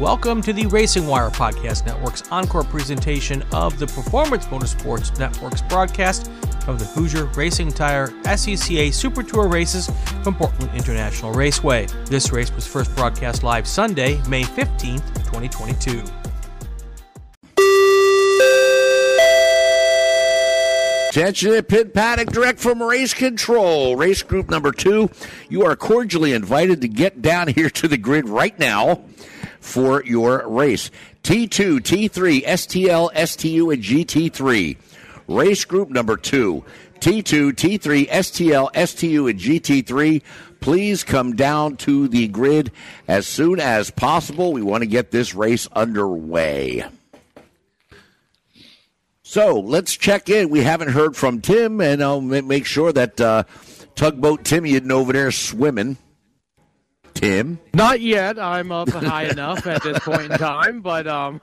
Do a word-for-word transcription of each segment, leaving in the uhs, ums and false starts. Welcome to the Racing Wire Podcast Network's encore presentation of the Performance Motorsports Network's broadcast of the Hoosier Racing Tire S C C A SuperTour races from Portland International Raceway. This race was first broadcast live Sunday, May fifteenth, twenty twenty-two. Attention at Pit Paddock, direct from Race Control, race group number two. You are cordially invited to get down here to the grid right now for your race. T two, T three, S T L, S T U, and G T three. Race group number two, T two, T three, S T L, S T U, and G T three. Please come down to the grid as soon as possible. We want to get this race underway. So let's check in. We haven't heard from Tim, and I'll make sure that uh, Tugboat Tim isn't over there swimming. Tim? Not yet. I'm up high enough at this point in time, but um,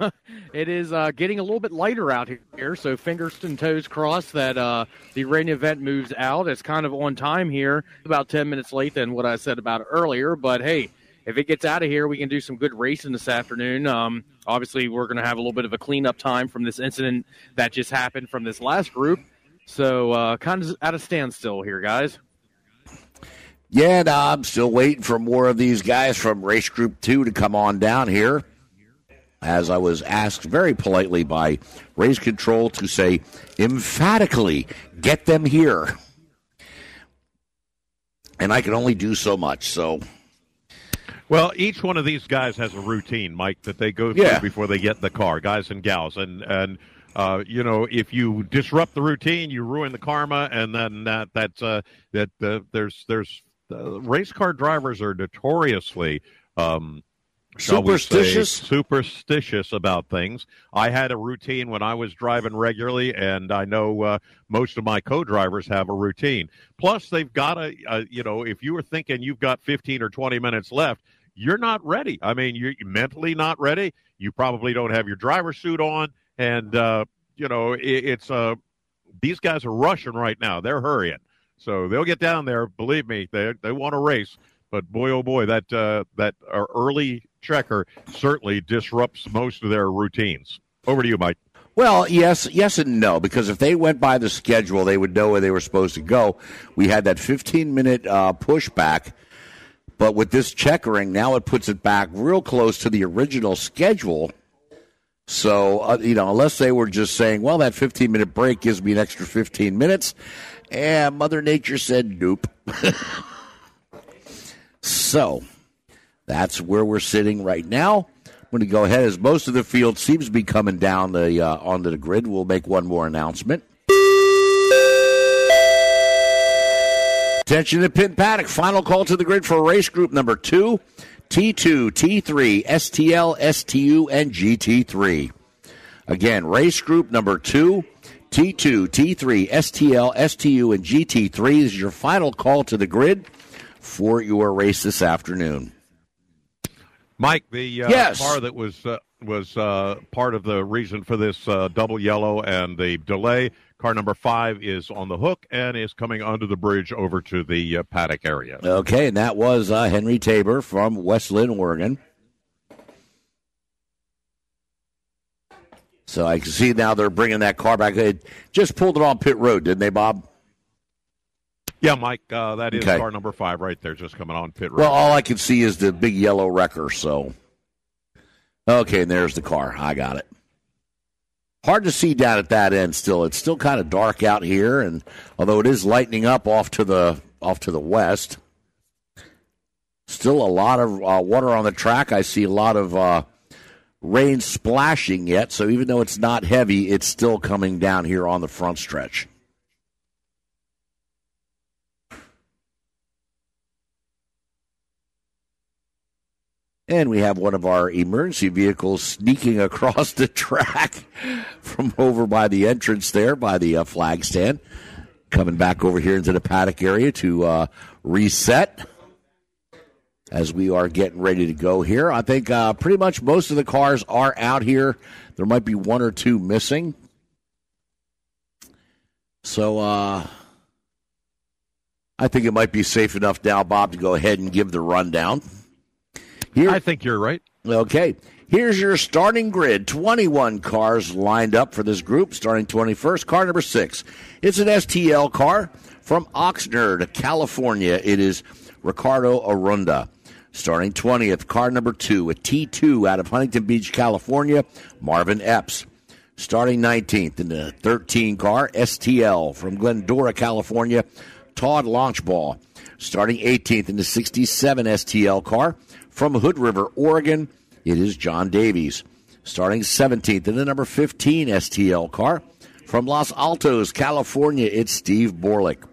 it is uh, getting a little bit lighter out here, so fingers and toes crossed that uh, the rain event moves out. It's kind of on time here, about ten minutes late than what I said about earlier, but hey, if it gets out of here, we can do some good racing this afternoon. Um, obviously, we're going to have a little bit of a cleanup time from this incident that just happened from this last group. So uh, kind of at a standstill here, guys. Yeah, no, I'm still waiting for more of these guys from Race Group two to come on down here. As I was asked very politely by Race Control to say, emphatically, get them here. And I can only do so much, so... Well, each one of these guys has a routine, Mike, that they go through yeah. before they get in the car, guys and gals. And, and uh, you know, if you disrupt the routine, you ruin the karma, and then that that's, uh, that uh, there's there's uh, race car drivers are notoriously um, superstitious say, superstitious about things. I had a routine when I was driving regularly, and I know uh, most of my co-drivers have a routine. Plus, they've got a, a you know, if you were thinking you've got fifteen or twenty minutes left, you're not ready. I mean, you're mentally not ready. You probably don't have your driver's suit on. And, uh, you know, it, it's uh, these guys are rushing right now. They're hurrying. So they'll get down there. Believe me, they they want to race. But, boy, oh, boy, that, uh, that early checker certainly disrupts most of their routines. Over to you, Mike. Well, yes, yes and no, because if they went by the schedule, they would know where they were supposed to go. We had that fifteen-minute uh, pushback. But with this checkering, now it puts it back real close to the original schedule. So, uh, you know, unless they were just saying, well, that fifteen-minute break gives me an extra fifteen minutes, and Mother Nature said nope. So, that's where we're sitting right now. I'm going to go ahead, as most of the field seems to be coming down the uh, onto the grid. We'll make one more announcement. Attention to Pit Paddock. Final call to the grid for race group number two, T two, T three, S T L, S T U, and G T three. Again, race group number two, T two, T three, S T L, S T U, and G T three is your final call to the grid for your race this afternoon. Mike, the uh, yes. car that was uh, was uh, part of the reason for this uh, double yellow and the delay, car number five is on the hook and is coming under the bridge over to the uh, paddock area. Okay, and that was uh, Henry Tabor from West Lynn, Oregon. So I can see now they're bringing that car back. They just pulled it on pit road, didn't they, Bob? Yeah, Mike, uh, that is okay. Car number five right there, just coming on pit road. Well, all I can see is the big yellow wrecker, so. Okay, and there's the car. I got it. Hard to see down at that end still. It's still kind of dark out here, and although it is lightening up off to the off to the west, still a lot of uh, water on the track. I see a lot of uh, rain splashing yet, so even though it's not heavy, it's still coming down here on the front stretch. And we have one of our emergency vehicles sneaking across the track from over by the entrance there, by the uh, flag stand, coming back over here into the paddock area to uh, reset as we are getting ready to go here. I think uh, pretty much most of the cars are out here. There might be one or two missing. So uh, I think it might be safe enough now, Bob, to go ahead and give the rundown. Here, I think you're right. Okay, here's your starting grid. twenty-one cars lined up for this group, starting twenty-first. Car number six. It's an S T L car from Oxnard, California. It is Ricardo Arunda. Starting twentieth, car number two, a T two out of Huntington Beach, California, Marvin Epps. Starting nineteenth, in the thirteen car, S T L from Glendora, California, Todd Lanchbaugh. Starting eighteenth in the sixty-seven S T L car from Hood River, Oregon, it is John Davies. Starting seventeenth in the number fifteen S T L car from Los Altos, California, it's Steve Borlick.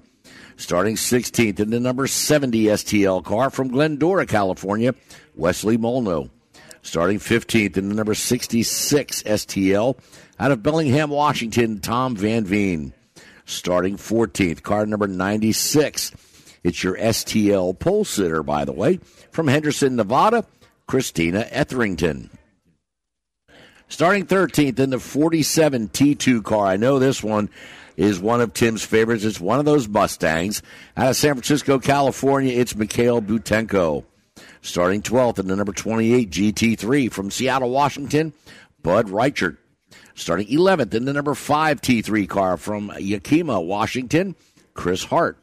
Starting sixteenth in the number seventy S T L car from Glendora, California, Wesley Molno. Starting fifteenth in the number sixty-six S T L out of Bellingham, Washington, Tom Van Veen. Starting fourteenth, car number ninety-six. It's your S T L pole sitter, by the way, from Henderson, Nevada, Christina Etherington. Starting thirteenth in the forty-seven T two car. I know this one is one of Tim's favorites. It's one of those Mustangs. Out of San Francisco, California, it's Mikhail Butenko. Starting twelfth in the number twenty-eight G T three from Seattle, Washington, Bud Reichert. Starting eleventh in the number five T three car from Yakima, Washington, Chris Hart.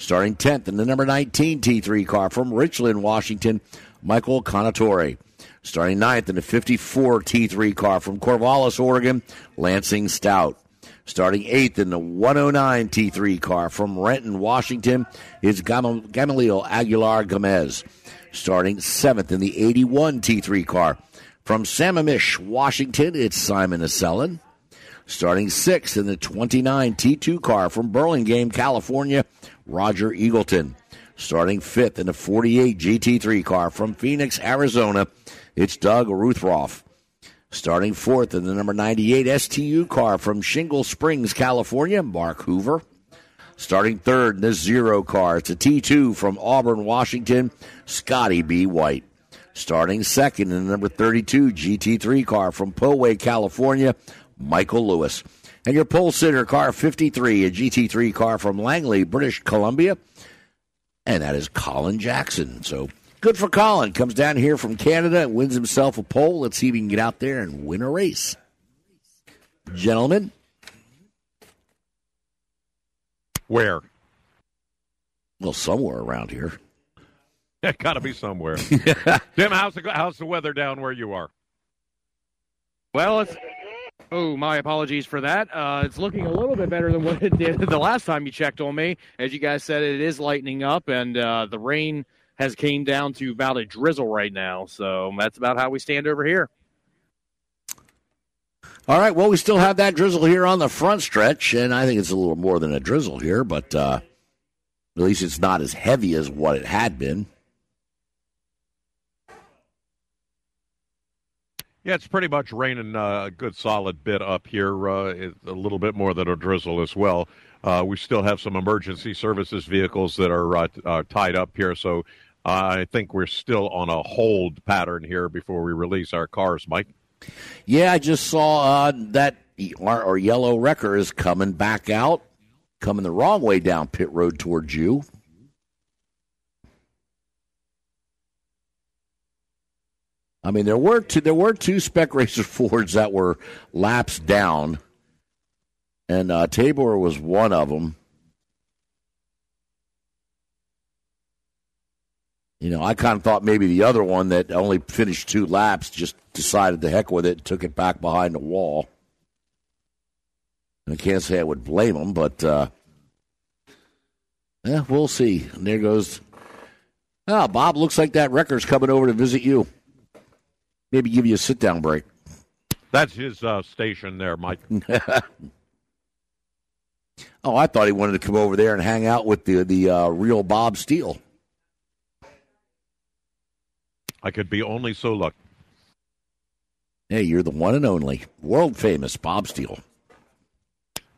Starting tenth in the number nineteen T three car from Richland, Washington, Michael Conatore. Starting ninth in the fifty-four T three car from Corvallis, Oregon, Lansing Stout. Starting eighth in the one oh nine T three car from Renton, Washington, is Gam- Gamaliel Aguilar-Gomez. Starting seventh in the eighty-one T three car from Sammamish, Washington, it's Simon Iselin. Starting sixth in the twenty-nine T two car from Burlingame, California, Roger Eagleton. Starting fifth in the forty-eight G T three car from Phoenix, Arizona, it's Doug Ruthroff. Starting fourth in the number ninety-eight S T U car from Shingle Springs, California, Mark Hoover. Starting third in the zero car, it's a T two from Auburn, Washington, Scotty B. White. Starting second in the number thirty-two G T three car from Poway, California, Michael Lewis. And your pole sitter, car fifty-three, a G T three car from Langley, British Columbia, and that is Colin Jackson. So good for Colin. Comes down here from Canada and wins himself a pole. Let's see if he can get out there and win a race. Gentlemen. Where? Well, somewhere around here. Yeah, got to be somewhere. Jim, how's the, how's the weather down where you are? Well, it's... Oh, my apologies for that. Uh, it's looking a little bit better than what it did the last time you checked on me. As you guys said, it is lightening up, and uh, the rain has came down to about a drizzle right now. So that's about how we stand over here. All right, well, we still have that drizzle here on the front stretch, and I think it's a little more than a drizzle here, but uh, at least it's not as heavy as what it had been. Yeah, it's pretty much raining a good solid bit up here, uh, a little bit more than a drizzle as well. Uh, we still have some emergency services vehicles that are uh, t- uh, tied up here, so uh, I think we're still on a hold pattern here before we release our cars, Mike. Yeah, I just saw uh, that our, our yellow wrecker is coming back out, coming the wrong way down pit road towards you. I mean, there were two, there were two Spec Racer Fords that were laps down, and uh, Tabor was one of them. You know, I kind of thought maybe the other one that only finished two laps just decided to heck with it and took it back behind the wall. And I can't say I would blame him, but uh, yeah, we'll see. And there goes, ah, oh, Bob, looks like that wrecker's coming over to visit you. Maybe give you a sit-down break. That's his uh, station there, Mike. Oh, I thought he wanted to come over there and hang out with the the uh, real Bob Steele. I could be only so lucky. Hey, you're the one and only, world-famous Bob Steele.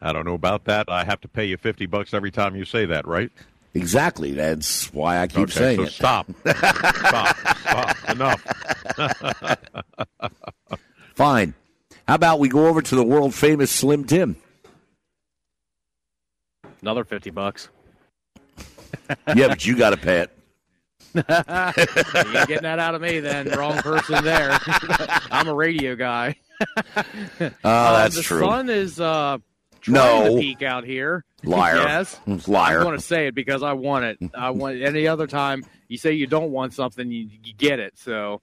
I don't know about that. I have to pay you fifty bucks every time you say that, right? Exactly. That's why I keep okay, saying so it. Stop. Stop. Stop. Enough. Fine. How about we go over to the world famous Slim Tim? Another fifty bucks. Yeah, but you got to pay it. You're getting that out of me then. Wrong person there. I'm a radio guy. Oh, that's um, the true. The sun is uh, trying no. to peak out here. Liar. Yes. Liar. I want to say it because I want it. I want it. Any other time you say you don't want something, you, you get it. So.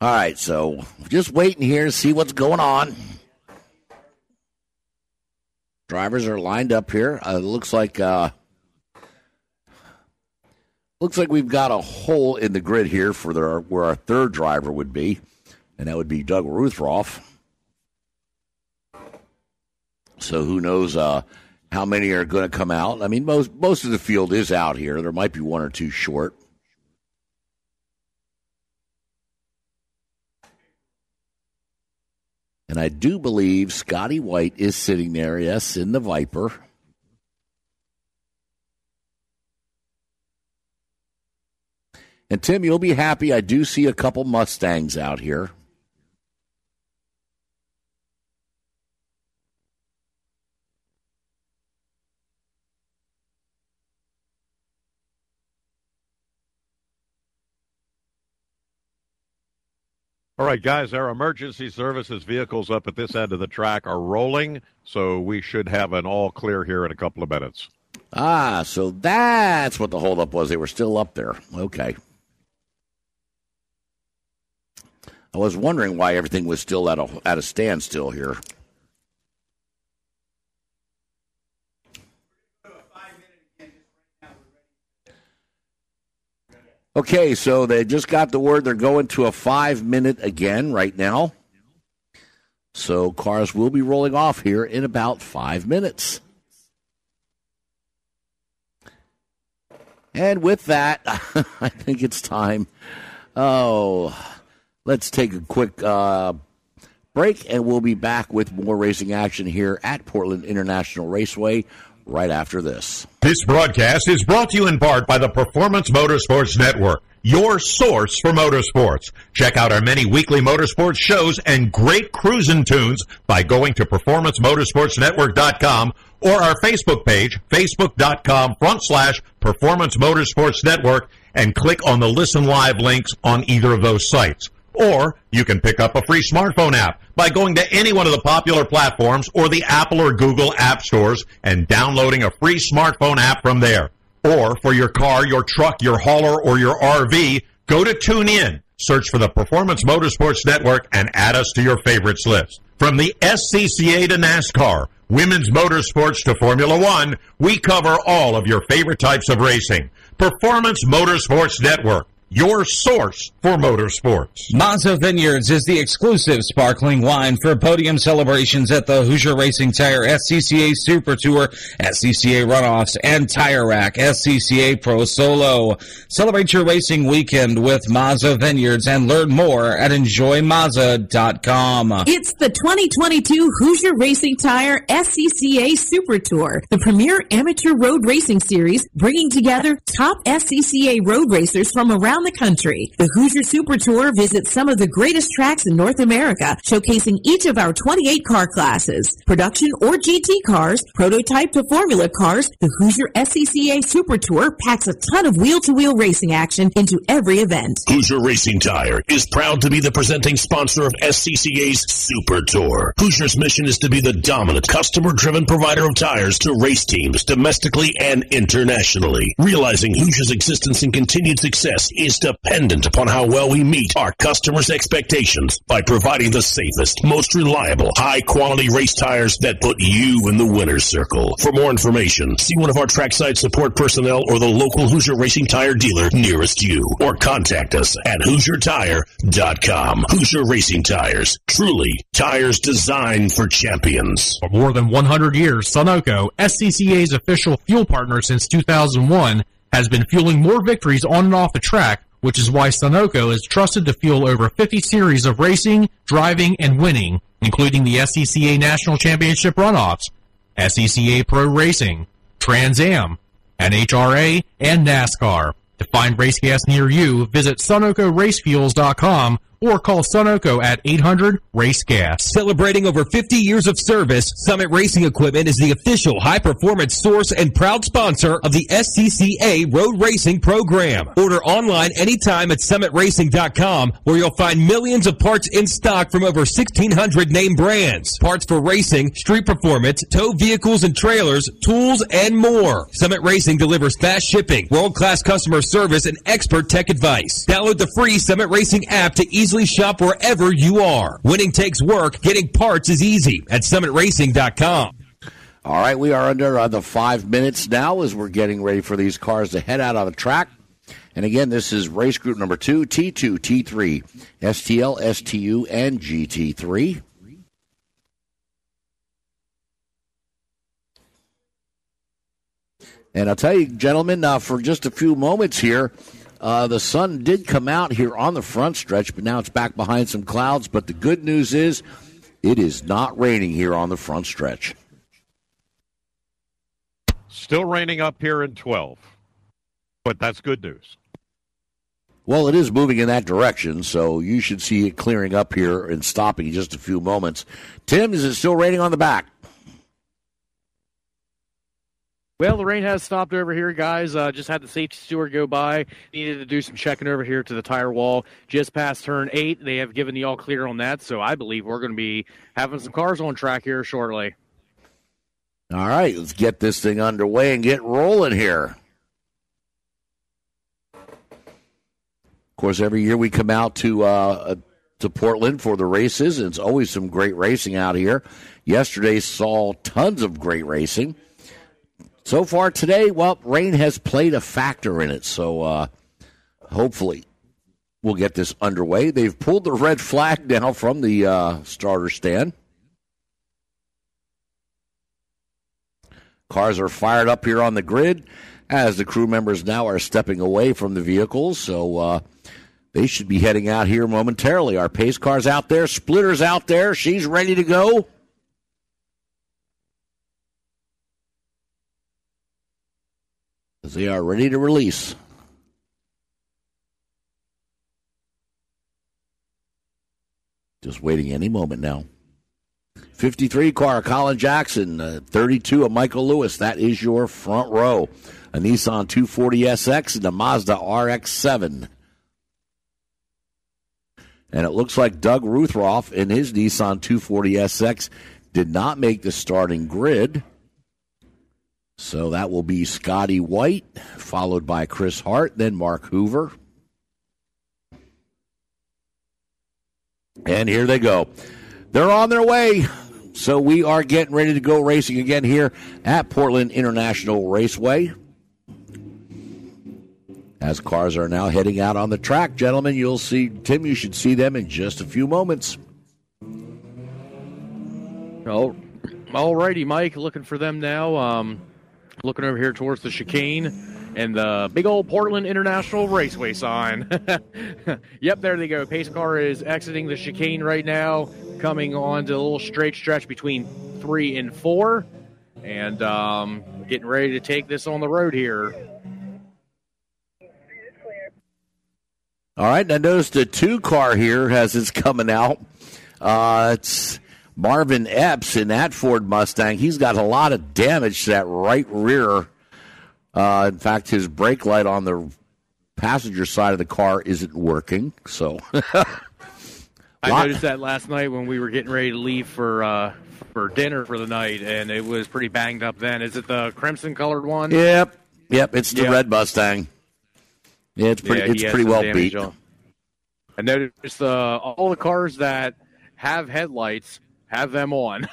All right, so just waiting here to see what's going on. Drivers are lined up here. Uh, looks like uh, looks like we've got a hole in the grid here for their, where our third driver would be, and that would be Doug Ruthroff. So who knows uh, how many are going to come out? I mean, most most of the field is out here. There might be one or two short. And I do believe Scotty White is sitting there, yes, in the Viper. And, Tim, you'll be happy. I do see a couple Mustangs out here. All right, guys, our emergency services vehicles up at this end of the track are rolling, so we should have an all clear here in a couple of minutes. Ah, so that's what the holdup was. They were still up there. Okay. I was wondering why everything was still at a, at a standstill here. Okay, so they just got the word they're going to a five-minute again right now. So cars will be rolling off here in about five minutes. And with that, I think it's time. Oh, let's take a quick uh, break, and we'll be back with more racing action here at Portland International Raceway right after this. This broadcast is brought to you in part by the Performance Motorsports Network, your source for motorsports. Check out our many weekly motorsports shows and great cruising tunes by going to performance motorsports network dot com or our Facebook page, facebook.com front slash Performance Motorsports Network, and click on the Listen Live links on either of those sites. Or you can pick up a free smartphone app by going to any one of the popular platforms or the Apple or Google app stores and downloading a free smartphone app from there. Or for your car, your truck, your hauler, or your R V, go to TuneIn, search for the Performance Motorsports Network, and add us to your favorites list. From the S C C A to NASCAR, women's motorsports to Formula One, we cover all of your favorite types of racing. Performance Motorsports Network, your source for motorsports. Mazza Vineyards is the exclusive sparkling wine for podium celebrations at the Hoosier Racing Tire, S C C A SuperTour, S C C A Runoffs, and Tire Rack, S C C A Pro Solo. Celebrate your racing weekend with Mazza Vineyards and learn more at enjoy mazza dot com. It's the twenty twenty-two Hoosier Racing Tire S C C A SuperTour, the premier amateur road racing series, bringing together top S C C A road racers from around the country. The Hoosier Super Tour visits some of the greatest tracks in North America, showcasing each of our twenty-eight car classes. Production or G T cars, prototype to formula cars, the Hoosier S C C A Super Tour packs a ton of wheel-to-wheel racing action into every event. Hoosier Racing Tire is proud to be the presenting sponsor of S C C A's Super Tour. Hoosier's mission is to be the dominant, customer-driven provider of tires to race teams domestically and internationally. Realizing Hoosier's existence and continued success is dependent upon how well we meet our customers' expectations by providing the safest, most reliable, high-quality race tires that put you in the winner's circle. For more information, see one of our trackside support personnel or the local Hoosier Racing Tire dealer nearest you, or contact us at hoosier tire dot com. Hoosier Racing Tires, truly tires designed for champions. For more than one hundred years, Sunoco, S C C A's official fuel partner since two thousand one, has been fueling more victories on and off the track, which is why Sunoco is trusted to fuel over fifty series of racing, driving, and winning, including the S C C A National Championship Runoffs, S C C A Pro Racing, Trans Am, N H R A, and NASCAR. To find race gas near you, visit sunoco race fuels dot com or call Sunoco at eight hundred race gas. Celebrating over fifty years of service, Summit Racing Equipment is the official high-performance source and proud sponsor of the S C C A Road Racing Program. Order online anytime at summit racing dot com, where you'll find millions of parts in stock from over sixteen hundred name brands. Parts for racing, street performance, tow vehicles and trailers, tools, and more. Summit Racing delivers fast shipping, world-class customer service, and expert tech advice. Download the free Summit Racing app to easily shop wherever you are. Winning takes work. Getting parts is easy at summit racing dot com. All right, we are under uh, the five minutes now as we're getting ready for these cars to head out on the track. And again, this is race group number two, T two, T three, S T L, S T U, and G T three. And I'll tell you, gentlemen, uh, for just a few moments here, uh, the sun did come out here on the front stretch, but now it's back behind some clouds. But the good news is it is not raining here on the front stretch. Still raining up here in twelve, but that's good news. Well, it is moving in that direction, so you should see it clearing up here and stopping in just a few moments. Tim, is it still raining on the back? Well, the rain has stopped over here, guys. Uh, just had the safety steward go by. Needed to do some checking over here to the tire wall. Just past turn eight, they have given the all clear on that, so I believe we're going to be having some cars on track here shortly. All right, let's get this thing underway and get rolling here. Of course, every year we come out to uh, to Portland for the races, and it's always some great racing out here. Yesterday saw tons of great racing. So far today, well, rain has played a factor in it, so uh, hopefully we'll get this underway. They've pulled the red flag now from the uh, starter stand. Cars are fired up here on the grid as the crew members now are stepping away from the vehicles, so uh, they should be heading out here momentarily. Our pace car's out there, Splitter's out there, she's ready to go. They are ready to release. Just waiting any moment now. fifty-three car, Colin Jackson. Uh, thirty-two of Michael Lewis. That is your front row. A Nissan two forty S X and a Mazda R X seven. And it looks like Doug Ruthroff in his Nissan two forty S X did not make the starting grid. So that will be Scotty White, followed by Chris Hart, then Mark Hoover. And here they go. They're on their way. So we are getting ready to go racing again here at Portland International Raceway. As cars are now heading out on the track, gentlemen, you'll see, Tim, you should see them in just a few moments. Oh, all righty, Mike, looking for them now. Um... Looking over here towards the chicane and the big old Portland International Raceway sign. Yep, there they go. Pace car is exiting the chicane right now, coming onto a little straight stretch between three and four, and um, getting ready to take this on the road here. All right, and I noticed the two car here as it's coming out. Uh, it's... Marvin Epps in that Ford Mustang, he's got a lot of damage to that right rear. Uh, in fact, his brake light on the passenger side of the car isn't working. So I noticed that last night when we were getting ready to leave for uh, for dinner for the night, and it was pretty banged up then. Is it the crimson-colored one? Yep, yep, it's the yep. red Mustang. Yeah, it's pretty, yeah, it's pretty well beat. On. I noticed uh, all the cars that have headlights have them on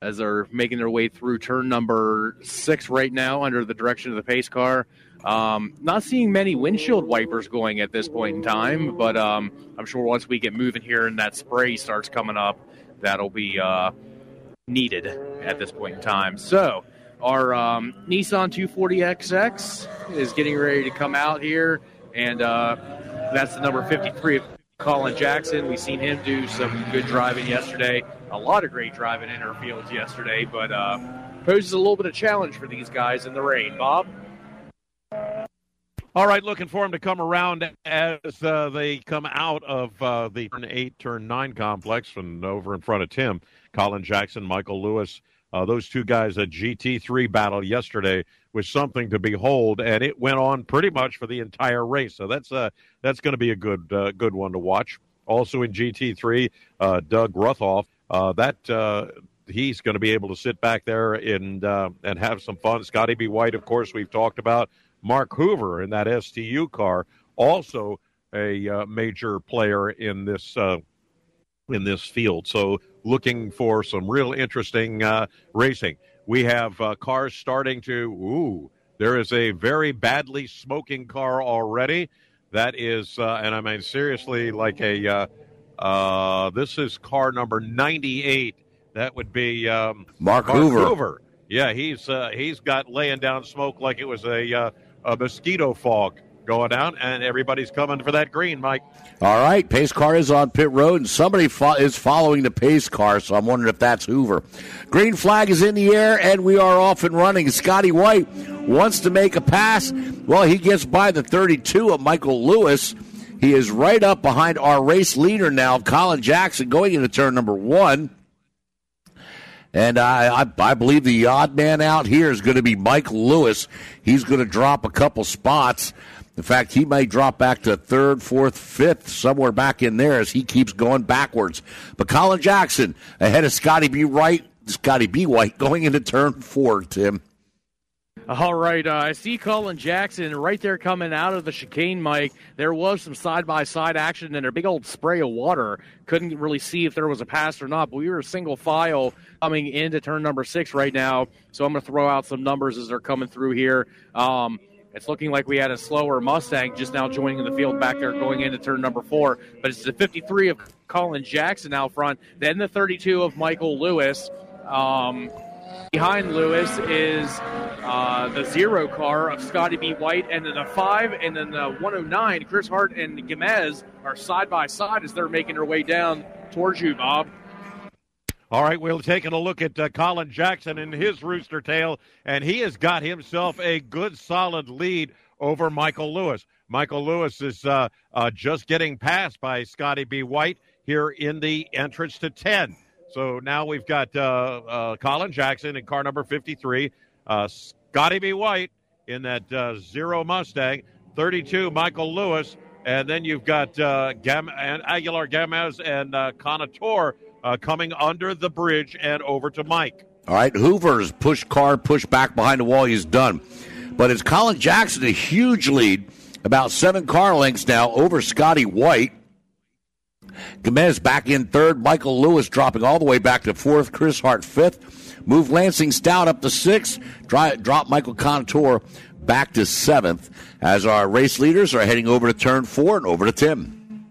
as they're making their way through turn number six right now under the direction of the pace car. Um, not seeing many windshield wipers going at this point in time, but um, I'm sure once we get moving here and that spray starts coming up, that'll be uh, needed at this point in time. So our um, Nissan two forty X X is getting ready to come out here, and uh, that's the number fifty-three of Colin Jackson. We've seen him do some good driving yesterday, a lot of great driving in our fields yesterday, but uh, poses a little bit of challenge for these guys in the rain. Bob? All right, looking for them to come around as uh, they come out of uh, the turn eight, turn nine complex and over in front of Tim. Colin Jackson, Michael Lewis, uh, those two guys, a G T three battle yesterday was something to behold, and it went on pretty much for the entire race. So that's uh, that's going to be a good uh, good one to watch. Also in G T three, uh, Doug Ruthroff, uh, that uh, he's going to be able to sit back there and, uh, and have some fun. Scotty B. White, of course, we've talked about. Mark Hoover in that S T U car, also a uh, major player in this uh, in this field. So looking for some real interesting uh, racing. We have uh, cars starting to, ooh, there is a very badly smoking car already. That is, uh, and I mean seriously, like a, uh, uh, this is car number ninety-eight. That would be um, Mark, Mark Hoover. Hoover. Yeah, he's uh, he's got laying down smoke like it was a, uh, a mosquito fog going down, and everybody's coming for that green, Mike. All right, pace car is on pit road, and somebody fo- is following the pace car, so I'm wondering if that's Hoover. Green flag is in the air, and we are off and running. Scotty White wants to make a pass. Well, he gets by the thirty-two of Michael Lewis. He is right up behind our race leader now, Colin Jackson, going into turn number one. And I, I, I believe the odd man out here is going to be Michael Lewis. He's going to drop a couple spots. In fact, he may drop back to third, fourth, fifth, somewhere back in there as he keeps going backwards. But Colin Jackson ahead of Scotty B. White, Scotty B. White going into turn four, Tim. All right, uh, I see Colin Jackson right there coming out of the chicane, Mike. There was some side-by-side action and a big old spray of water. Couldn't really see if there was a pass or not, but we were single file coming into turn number six right now. So I'm going to throw out some numbers as they're coming through here. Um, it's looking like we had a slower Mustang just now joining the field back there going into turn number four. But it's the fifty-three of Colin Jackson out front, then the thirty-two of Michael Lewis. Um, behind Lewis is... Uh, the zero car of Scotty B. White, and then a five, and then the one oh nine. Chris Hart and Gomez are side by side as they're making their way down towards you, Bob. All right, we're taking a look at uh, Colin Jackson and his rooster tail, and he has got himself a good solid lead over Michael Lewis. Michael Lewis is uh, uh, just getting passed by Scotty B. White here in the entrance to ten. So now we've got uh, uh, Colin Jackson in car number fifty-three. Uh, Scotty B. White in that uh, zero Mustang, thirty-two Michael Lewis, and then you've got uh, Gam- and Aguilar-Gomez and uh, Conatore uh, coming under the bridge and over to Mike. All right, Hoover's push car, push back behind the wall, he's done. But it's Colin Jackson, a huge lead, about seven car lengths now over Scotty White. Gomez back in third, Michael Lewis dropping all the way back to fourth, Chris Hart fifth. Move Lansing Stout up to sixth. Drop Michael Conatore back to seventh as our race leaders are heading over to turn four and over to Tim.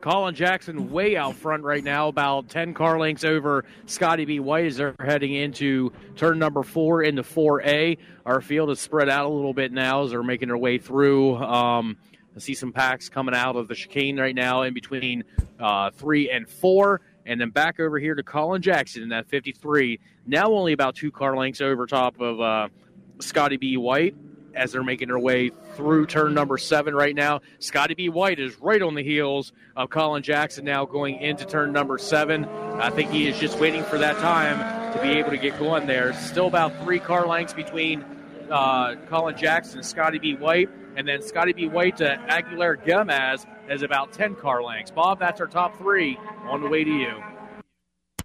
Colin Jackson way out front right now, about ten car lengths over Scotty B. White as they're heading into turn number four into four A. Our field is spread out a little bit now as they're making their way through. Um, I see some packs coming out of the chicane right now in between uh, three and four. And then back over here to Colin Jackson in that fifty-three. Now only about two car lengths over top of uh, Scotty B. White as they're making their way through turn number seven right now. Scotty B. White is right on the heels of Colin Jackson now going into turn number seven. I think he is just waiting for that time to be able to get going there. Still about three car lengths between uh, Colin Jackson and Scotty B. White. And then Scotty B. White to Aguilar-Gomez is about ten car lengths. Bob, that's our top three on the way to you.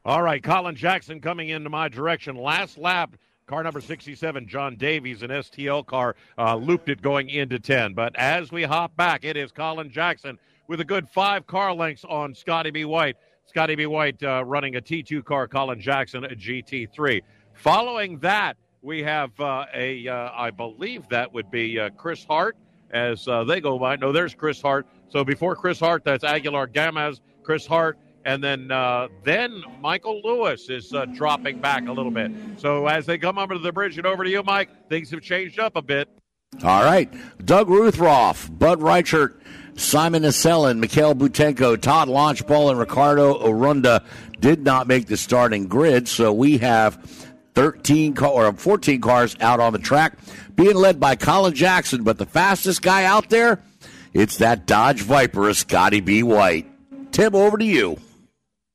All right, Colin Jackson coming into my direction. Last lap, car number sixty-seven, John Davies, an S T L car, uh, looped it going into ten. But as we hop back, it is Colin Jackson with a good five car lengths on Scotty B. White. Scotty B. White uh, running a T two car, Colin Jackson a G T three. Following that, we have uh, a, uh, I believe that would be uh, Chris Hart as uh, they go by. No, there's Chris Hart. So before Chris Hart, that's Aguilar-Gomez, Chris Hart, and then uh, then Michael Lewis is uh, dropping back a little bit. So as they come over to the bridge and over to you, Mike, things have changed up a bit. All right. Doug Ruthroff, Bud Reichert, Simon Iselin, Mikhail Butenko, Todd Lanchbaugh, and Ricardo Arunda did not make the starting grid, so we have thirteen car, or fourteen cars out on the track, being led by Colin Jackson. But the fastest guy out there, it's that Dodge Viper of Scotty B. White. Tim, over to you.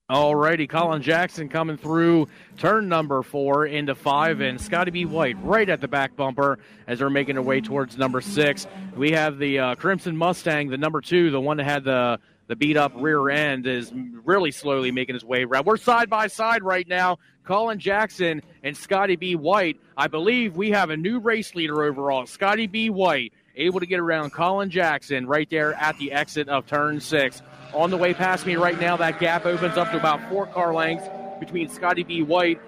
All righty, Colin Jackson coming through turn number four into five, and Scotty B. White right at the back bumper as they're making their way towards number six. We have the uh, Crimson Mustang, the number two, the one that had the, the beat-up rear end, is really slowly making his way around. We're side by side right now, Colin Jackson and Scotty B. White. I believe we have a new race leader overall, Scotty B. White, able to get around Colin Jackson right there at the exit of turn six. On the way past me right now, that gap opens up to about four car lengths between Scotty B. White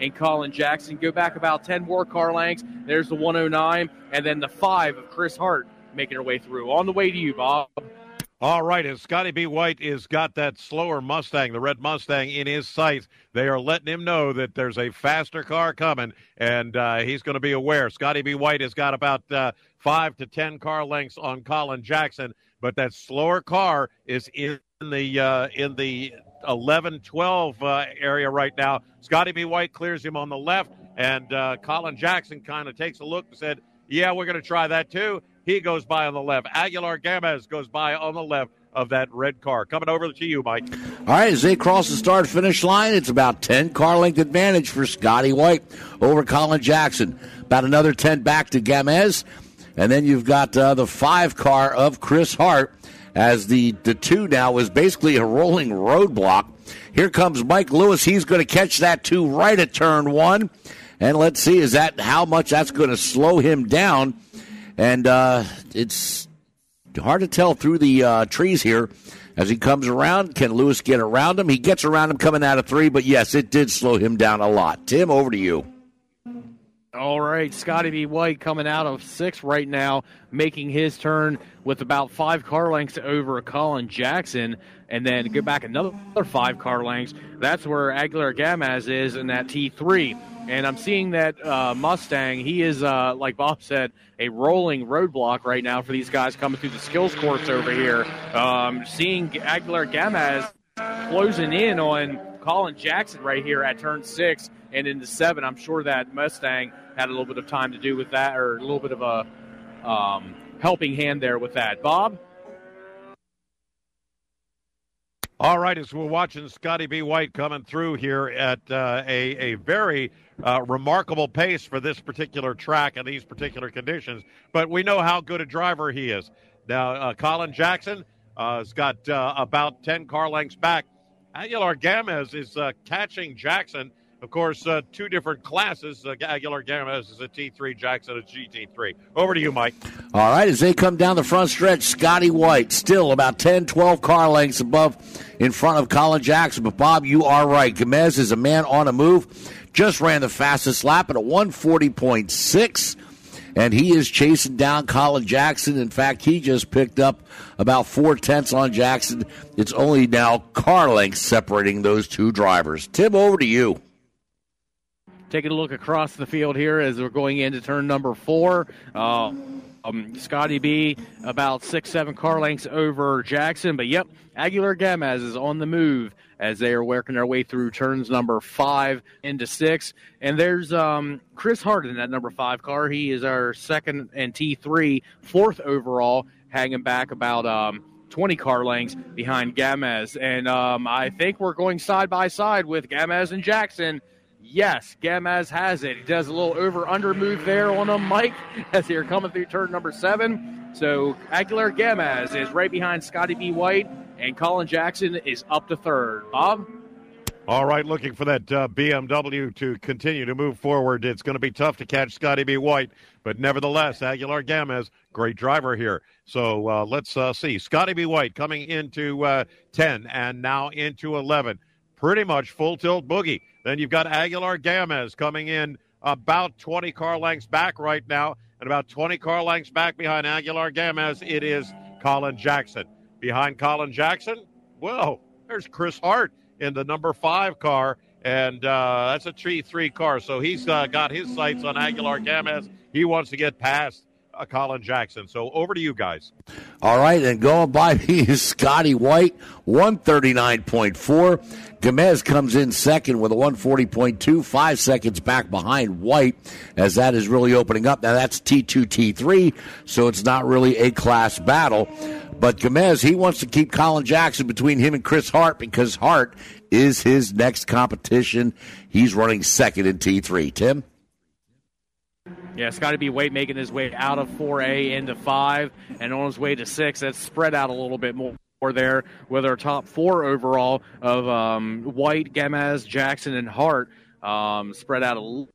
and Colin Jackson. Go back about ten more car lengths. There's the one oh nine, and then the five of Chris Hart making her way through. On the way to you, Bob. All right, as Scotty B. White has got that slower Mustang, the red Mustang, in his sights, they are letting him know that there's a faster car coming, and uh, he's going to be aware. Scotty B. White has got about uh, five to ten car lengths on Colin Jackson, but that slower car is in the uh, in the eleven twelve uh, area right now. Scotty B. White clears him on the left, and uh, Colin Jackson kind of takes a look and said, yeah, we're going to try that too. He goes by on the left. Aguilar-Gomez goes by on the left of that red car. Coming over to you, Mike. All right, as they cross the start-finish line, it's about ten car-length advantage for Scotty White over Colin Jackson. About another ten back to Gomez. And then you've got uh, the five car of Chris Hart, as the, the two now is basically a rolling roadblock. Here comes Mike Lewis. He's going to catch that two right at turn one. And let's see, is that how much that's going to slow him down. And uh, it's hard to tell through the uh, trees here as he comes around. Can Lewis get around him? He gets around him coming out of three, but, yes, it did slow him down a lot. Tim, over to you. All right, Scotty B. White coming out of six right now, making his turn with about five car lengths over Colin Jackson. And then go back another five car lengths. That's where Aguilar-Gomez is in that T three. And I'm seeing that uh, Mustang, he is, uh, like Bob said, a rolling roadblock right now for these guys coming through the skills course over here. Um, seeing Aguilar-Gomez closing in on Colin Jackson right here at turn six and into seven. I'm sure that Mustang had a little bit of time to do with that, or a little bit of a um, helping hand there with that. Bob? All right, as we're watching Scotty B. White coming through here at uh, a, a very uh, remarkable pace for this particular track and these particular conditions, but we know how good a driver he is. Now, uh, Colin Jackson uh, has got uh, about ten car lengths back. Aguilar-Gomez is uh, catching Jackson. Of course, uh, two different classes. Uh, Aguilar-Gomez is a T three, Jackson a G T three. Over to you, Mike. All right, as they come down the front stretch, Scotty White still about ten, twelve car lengths above in front of Colin Jackson. But, Bob, you are right. Gomez is a man on a move. Just ran the fastest lap at a one forty point six, and he is chasing down Colin Jackson. In fact, he just picked up about four-tenths on Jackson. It's only now car lengths separating those two drivers. Tim, over to you. Taking a look across the field here as we're going into turn number four. Uh, um, Scotty B about six, seven car lengths over Jackson. But, yep, Aguilar-Gomez is on the move as they are working their way through turns number five into six. And there's um, Chris Hart in that number five car. He is our second and T three, fourth overall, hanging back about um, twenty car lengths behind Gomez. And um, I think we're going side by side with Gomez and Jackson. Yes, Gomez has it. He does a little over-under move there on him, Mike, as they're coming through turn number seven. So Aguilar-Gomez is right behind Scotty B. White, and Colin Jackson is up to third. Bob? All right, looking for that uh, B M W to continue to move forward. It's going to be tough to catch Scotty B. White, but nevertheless, Aguilar-Gomez, great driver here. So uh, let's uh, see. Scotty B. White coming into uh, ten and now into eleven. Pretty much full tilt boogie. Then you've got Aguilar-Gomez coming in about twenty car lengths back right now, and about twenty car lengths back behind Aguilar-Gomez, it is Colin Jackson. Behind Colin Jackson, whoa, there's Chris Hart in the number five car, and uh, that's a T three car. So he's uh, got his sights on Aguilar-Gomez. He wants to get past uh, Colin Jackson. So over to you guys. All right, and going by me is Scotty White, one thirty-nine point four. Gomez comes in second with a one forty point two, five seconds back behind White, as that is really opening up. Now that's T two, T three, so it's not really a class battle. But Gomez, he wants to keep Colin Jackson between him and Chris Hart because Hart is his next competition. He's running second in T three. Tim? Yeah, Scotty B. White making his way out of four A into five and on his way to six. That's spread out a little bit more there with our top four overall of um, White, Gomez, Jackson, and Hart um, spread out a little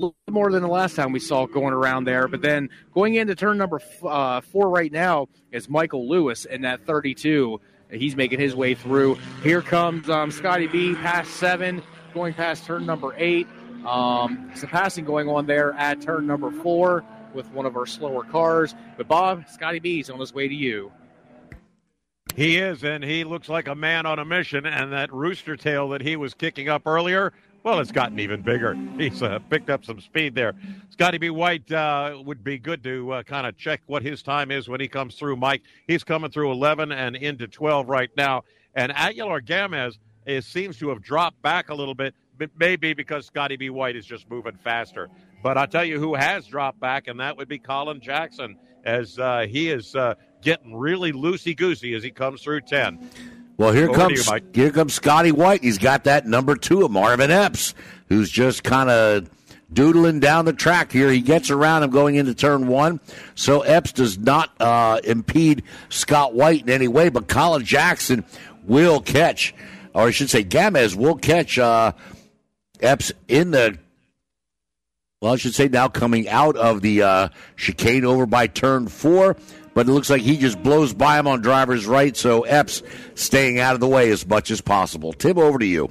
little more than the last time we saw going around there. But then going into turn number f- uh, four right now is Michael Lewis in that thirty-two. He's making his way through. Here comes um, Scotty B past seven, going past turn number eight. Um, some passing going on there at turn number four with one of our slower cars. But Bob, Scotty B's on his way to you. He is, and he looks like a man on a mission. And that rooster tail that he was kicking up earlier, well, it's gotten even bigger. He's uh, picked up some speed there. Scotty B. White uh, would be good to uh, kind of check what his time is when he comes through, Mike. He's coming through eleven and into twelve right now. And Aguilar-Gomez is, seems to have dropped back a little bit, maybe because Scotty B. White is just moving faster. But I'll tell you who has dropped back, and that would be Colin Jackson, as uh, he is uh, getting really loosey-goosey as he comes through ten. Well, here comes you, here comes Scotty White. He's got that number two of Marvin Epps, who's just kind of doodling down the track here. He gets around him going into turn one. So Epps does not uh, impede Scott White in any way, but Colin Jackson will catch, or I should say Gomez will catch uh, Epps in the, well, I should say now coming out of the uh, chicane over by turn four. But it looks like he just blows by him on driver's right, so Epps staying out of the way as much as possible. Tim, over to you.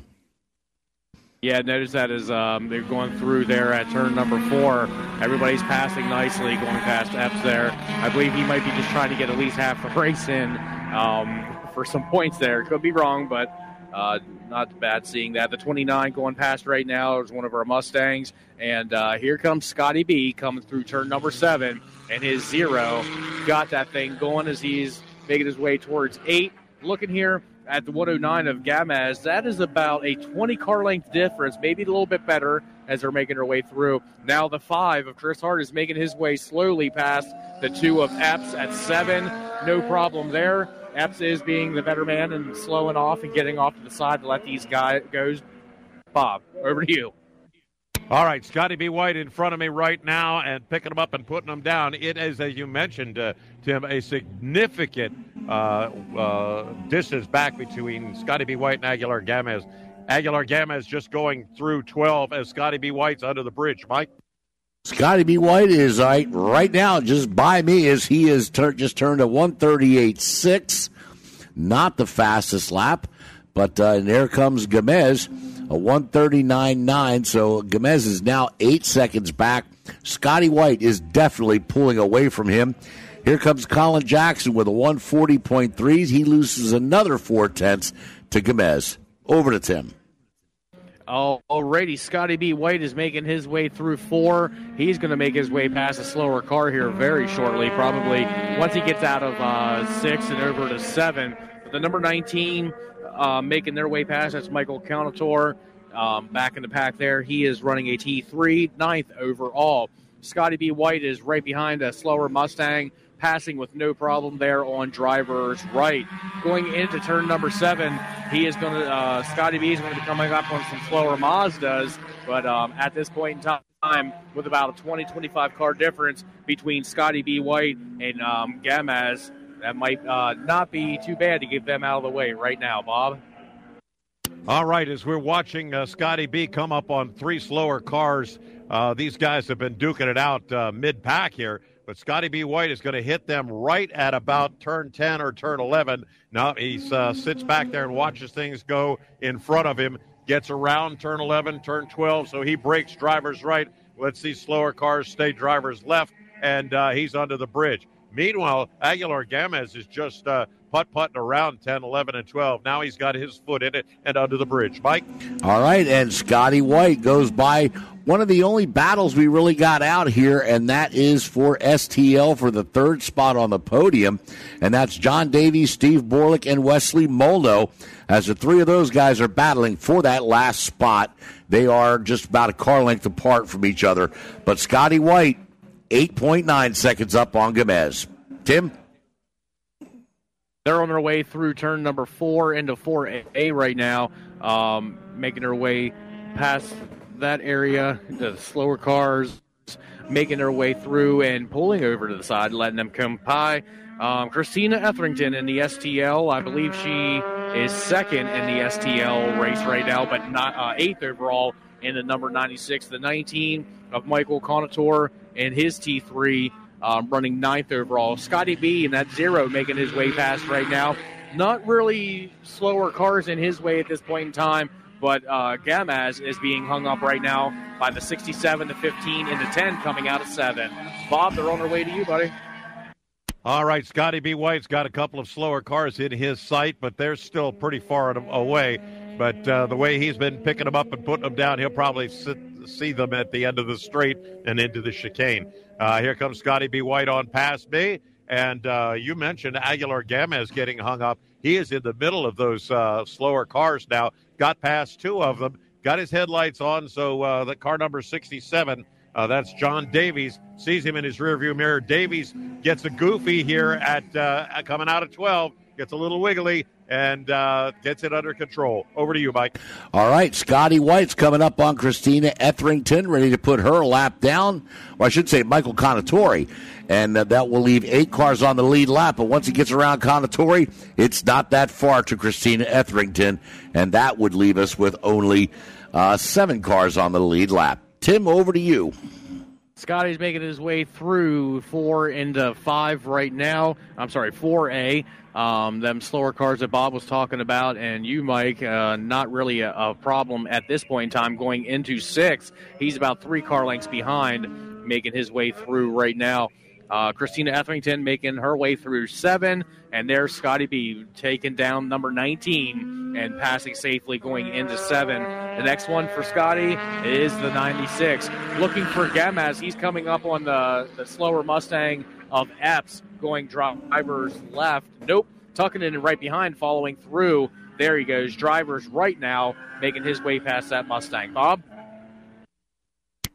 Yeah, notice that as um, they're going through there at turn number four. Everybody's passing nicely, going past Epps there. I believe he might be just trying to get at least half the race in um, for some points there. Could be wrong, but uh, not bad seeing that. The twenty-nine going past right now is one of our Mustangs. And uh, here comes Scotty B coming through turn number seven. And his zero got that thing going as he's making his way towards eight. Looking here at the one oh nine of Gomez, that is about a twenty-car length difference, maybe a little bit better as they're making their way through. Now the five of Chris Hart is making his way slowly past the two of Epps at seven. No problem there. Epps is being the better man and slowing off and getting off to the side to let these guys go. Bob, over to you. All right, Scotty B. White in front of me right now and picking them up and putting them down. It is, as you mentioned, uh, Tim, a significant uh, uh, distance back between Scotty B. White and Aguilar-Gomez. Aguilar-Gomez just going through twelve as Scotty B. White's under the bridge. Mike? Scotty B. White is uh, right now just by me as he is tur- just turned a one thirty-eight point six. Not the fastest lap, but uh, and there comes Gomez. A one thirty-nine point nine, so Gomez is now eight seconds back. Scotty White is definitely pulling away from him. Here comes Colin Jackson with a one forty point three. He loses another four-tenths to Gomez. Over to Tim. Alrighty, Scotty B. White is making his way through four. He's going to make his way past a slower car here very shortly, probably, once he gets out of uh, six and over to seven. But the number nineteen... Uh, making their way past, that's Michael Conatore um, back in the pack there. He is running a T three, ninth overall. Scotty B. White is right behind a slower Mustang, passing with no problem there on driver's right. Going into turn number seven, he is going to, uh, Scotty B is going to be coming up on some slower Mazdas, but um, at this point in time, with about a twenty, twenty-five car difference between Scotty B. White and um, Gomez. That might uh, not be too bad to get them out of the way right now, Bob. All right, as we're watching uh, Scotty B come up on three slower cars, uh, these guys have been duking it out uh, mid-pack here, but Scotty B. White is going to hit them right at about turn ten or turn eleven. Now he uh, sits back there and watches things go in front of him, gets around turn eleven, turn twelve, so he breaks driver's right. Let's see slower cars stay driver's left, and uh, he's under the bridge. Meanwhile, Aguilar-Gomez is just uh, putt-putting around ten, eleven, and twelve. Now he's got his foot in it and under the bridge. Mike? All right, and Scotty White goes by one of the only battles we really got out here, and that is for S T L for the third spot on the podium, and that's John Davies, Steve Borlick, and Wesley Molno. As the three of those guys are battling for that last spot, they are just about a car length apart from each other. But Scotty White, eight point nine seconds up on Gomez. Tim? They're on their way through turn number four into four A right now, um, making their way past that area, the slower cars making their way through and pulling over to the side, letting them come by. Um, Christina Etherington in the S T L, I believe she is second in the S T L race right now, but not uh, eighth overall in the number ninety-six, the nineteen of Michael Conatore and his T three, um, running ninth overall. Scotty B in that zero making his way past right now. Not really slower cars in his way at this point in time, but uh, Gamaz is being hung up right now by the sixty-seven, the fifteen, and the ten coming out of seven. Bob, they're on their way to you, buddy. All right, Scotty B. White's got a couple of slower cars in his sight, but they're still pretty far away. But uh, the way he's been picking them up and putting them down, he'll probably sit, see them at the end of the straight and into the chicane. Uh, here comes Scotty B. White on past me. And uh, you mentioned Aguilar-Gomez getting hung up. He is in the middle of those uh, slower cars now. Got past two of them, got his headlights on, so uh, the car number sixty-seven, uh, that's John Davies, sees him in his rearview mirror. Davies gets a goofy here at uh, coming out of twelve, gets a little wiggly, and uh, gets it under control. Over to you, Mike. All right, Scotty White's coming up on Christina Etherington, ready to put her lap down, or I should say Michael Conatore, and uh, that will leave eight cars on the lead lap, but once he gets around Conatore, it's not that far to Christina Etherington, and that would leave us with only uh, seven cars on the lead lap. Tim, over to you. Scotty's making his way through four into five right now. I'm sorry, four A. Um, them slower cars that Bob was talking about, and you, Mike, uh, not really a, a problem at this point in time going into six. He's about three car lengths behind, making his way through right now. Uh, Christina Etherington making her way through seven, and there's Scotty B taking down number nineteen and passing safely going into seven. The next one for Scotty is the ninety-six. Looking for Gamaz. He's coming up on the, the slower Mustang of Epps, going drivers left. Nope, tucking in right behind, following through. There he goes, drivers right now, making his way past that Mustang. Bob?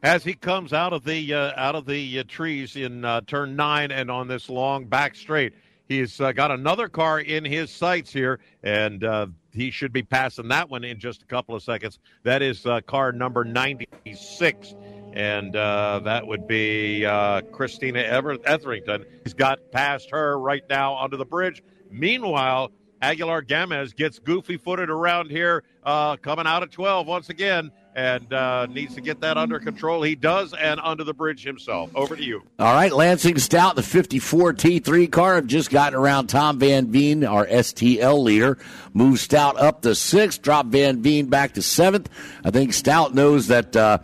As he comes out of the uh, out of the uh, trees in uh, turn nine and on this long back straight, he's uh, got another car in his sights here, and uh, he should be passing that one in just a couple of seconds. That is uh, car number ninety-six. And uh, that would be uh, Christina Etherington. He's got past her right now onto the bridge. Meanwhile, Aguilar-Gomez gets goofy-footed around here, uh, coming out of twelve once again, and uh, needs to get that under control. He does, and under the bridge himself. Over to you. All right, Lansing Stout, the fifty-four T three car, have just gotten around Tom Van Veen, our S T L leader. Moves Stout up to sixth, drop Van Veen back to seventh. I think Stout knows that... Uh,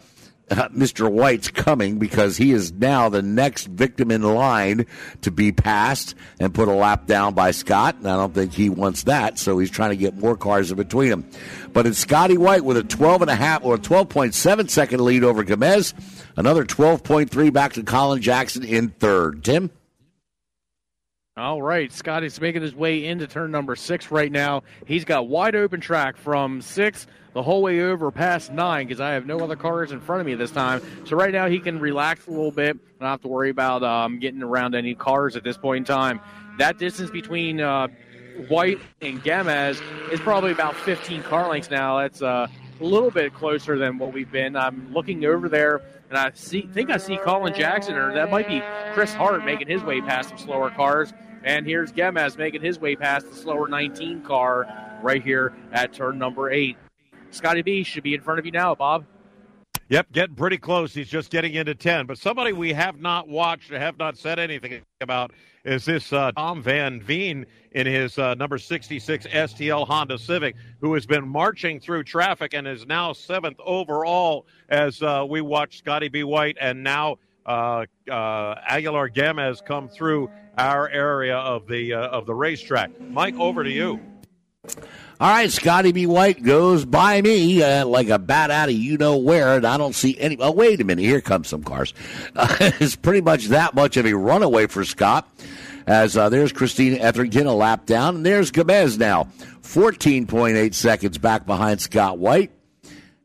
Uh, Mister White's coming, because he is now the next victim in line to be passed and put a lap down by Scott, and I don't think he wants that, so he's trying to get more cars in between him. But it's Scotty White with a twelve and a half or twelve point seven second lead over Gomez, another twelve point three back to Colin Jackson in third. Tim? All right, Scotty's making his way into turn number six right now. He's got wide open track from six the whole way over past nine, because I have no other cars in front of me this time. So right now he can relax a little bit, not have to worry about um, getting around any cars at this point in time. That distance between uh, White and Gamaz is probably about fifteen car lengths now. That's uh, a little bit closer than what we've been. I'm looking over there, and I see think I see Colin Jackson, or that might be Chris Hart making his way past some slower cars. And here's Gamaz making his way past the slower nineteen car right here at turn number eight. Scotty B should be in front of you now, Bob. Yep, getting pretty close. He's just getting into ten. But somebody we have not watched or have not said anything about is this uh, Tom Van Veen in his uh, number sixty-six S T L Honda Civic, who has been marching through traffic and is now seventh overall as uh, we watch Scotty B. White and now uh, uh, Aguilar-Gomez come through our area of the uh, of the racetrack. Mike, over to you. All right, Scotty B. White goes by me uh, like a bat out of you-know-where, and I don't see any. Oh, wait a minute. Here come some cars. Uh, it's pretty much that much of a runaway for Scott, as uh, there's Christina Etherington, a lap down, and there's Gomez now, fourteen point eight seconds back behind Scott White.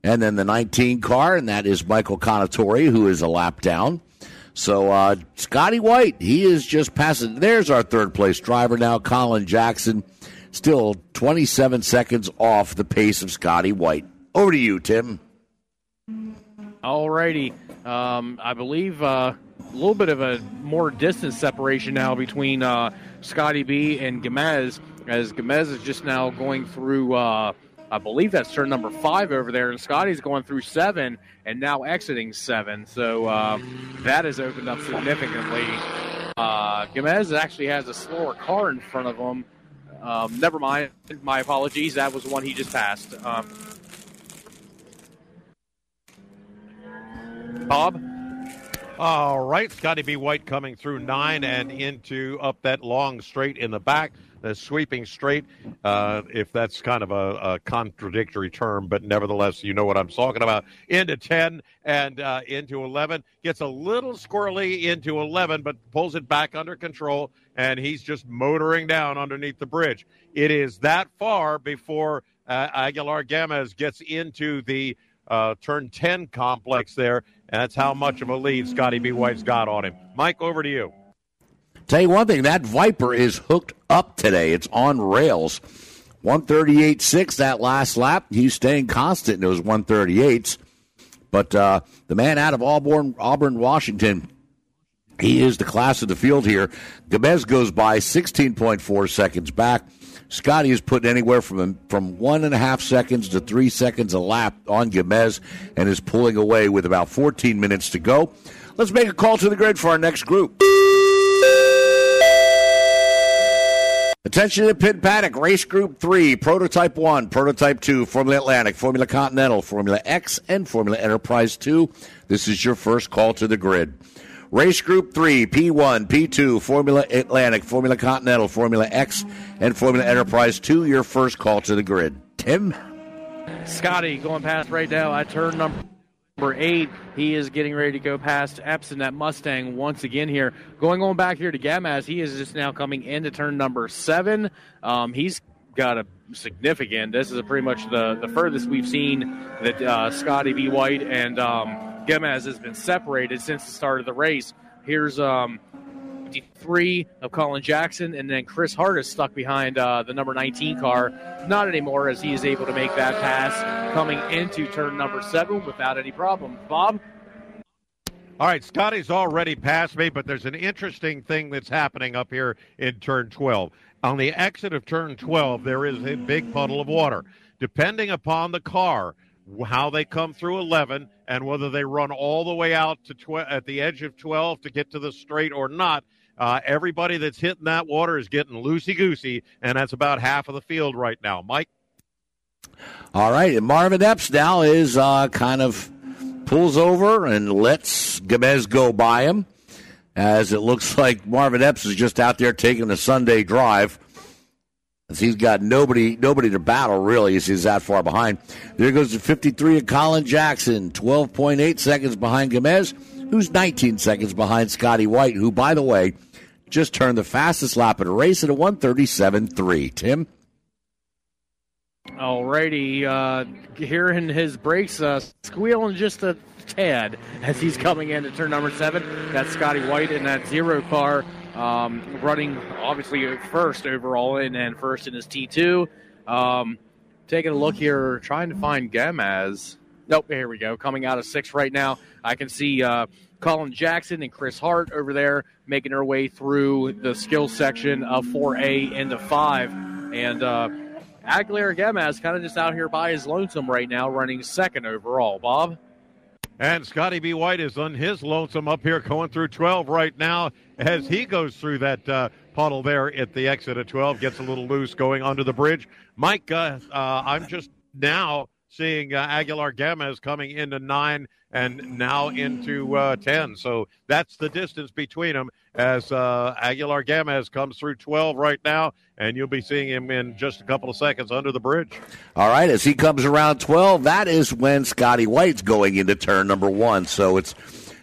And then the nineteen car, and that is Michael Conatore, who is a lap down. So uh, Scotty White, he is just passing. There's our third-place driver now, Colin Jackson. Still twenty-seven seconds off the pace of Scotty White. Over to you, Tim. All righty. Um, I believe uh, a little bit of a more distance separation now between uh, Scotty B and Gomez, as Gomez is just now going through, uh, I believe that's turn number five over there, and Scotty's going through seven and now exiting seven. So uh, that has opened up significantly. Uh, Gomez actually has a slower car in front of him. Um, never mind. My apologies. That was the one he just passed. Um, Bob? All right. Scotty B. White coming through nine and into up that long straight in the back, the sweeping straight, uh, if that's kind of a, a contradictory term, but nevertheless, you know what I'm talking about, into ten and uh, into eleven. Gets a little squirrely into eleven, but pulls it back under control, and he's just motoring down underneath the bridge. It is that far before uh, Aguilar-Gomez gets into the uh, turn ten complex there, and that's how much of a lead Scotty B. White's got on him. Mike, over to you. Tell you one thing, that Viper is hooked up today. It's on rails. one thirty-eight point six that last lap. He's staying constant in those one thirty-eights. But uh, the man out of Auburn, Auburn, Washington, he is the class of the field here. Gomez goes by sixteen point four seconds back. Scotty is putting anywhere from from one and a half seconds to three seconds a lap on Gomez and is pulling away with about fourteen minutes to go. Let's make a call to the grid for our next group. Attention to Pit Paddock, Race Group three, Prototype one, Prototype two, Formula Atlantic, Formula Continental, Formula X, and Formula Enterprise two. This is your first call to the grid. Race Group three, P one, P two, Formula Atlantic, Formula Continental, Formula X, and Formula Enterprise two, your first call to the grid. Tim? Scotty going past right now at turn number... Number eight, he is getting ready to go past Epps in that Mustang once again here. Going on back here to Gamaz, he is just now coming into turn number seven. Um, he's got a significant, this is a pretty much the, the furthest we've seen that uh, Scotty B. White and um, Gamaz has been separated since the start of the race. Here's um, fifty-three of Colin Jackson, and then Chris Hart is stuck behind uh, the number nineteen car. Not anymore, as he is able to make that pass coming into turn number seven without any problem. Bob? All right, Scotty's already passed me, but there's an interesting thing that's happening up here in turn twelve. On the exit of turn twelve, there is a big puddle of water. Depending upon the car, how they come through eleven, and whether they run all the way out to tw- at the edge of twelve to get to the straight or not, Uh, everybody that's hitting that water is getting loosey-goosey, and that's about half of the field right now. Mike? All right, and Marvin Epps now is uh, kind of pulls over and lets Gomez go by him, as it looks like Marvin Epps is just out there taking a Sunday drive. He's got nobody nobody to battle, really, as he's that far behind. There goes the fifty-three of Colin Jackson, twelve point eight seconds behind Gomez, who's nineteen seconds behind Scotty White, who, by the way, just turned the fastest lap in a race at a one thirty-seven point three. Tim? All righty. Uh, hearing his brakes uh, squealing just a tad as he's coming into turn number seven. That's Scotty White in that zero car. Um, running, obviously, first overall in and first in his T two. Um, taking a look here, trying to find Gamaz. Nope, here we go. Coming out of six right now. I can see uh, Colin Jackson and Chris Hart over there making their way through the skill section of four A into five. And uh, Aguilar-Gomez kind of just out here by his lonesome right now, running second overall. Bob? And Scotty B. White is on his lonesome up here going through twelve right now as he goes through that uh, puddle there at the exit of twelve, gets a little loose going under the bridge. Mike, uh, uh, I'm just now seeing uh, Aguilar-Gomez coming into nine and now into uh, ten. So that's the distance between them as uh, Aguilar-Gomez comes through twelve right now, and you'll be seeing him in just a couple of seconds under the bridge. All right, as he comes around twelve, that is when Scotty White's going into turn number one. So it's,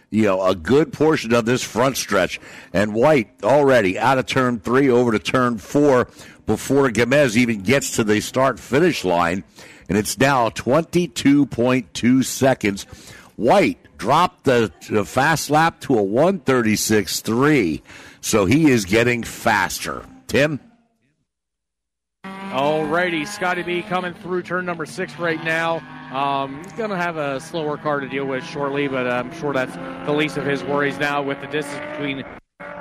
you know, a good portion of this front stretch. And White already out of turn three over to turn four before Gomez even gets to the start-finish line. And it's now twenty-two point two seconds. White dropped the, the fast lap to a one thirty-six point three. So he is getting faster. Tim? Alrighty, Scotty B coming through turn number six right now. Um, he's going to have a slower car to deal with shortly, but I'm sure that's the least of his worries now with the distance between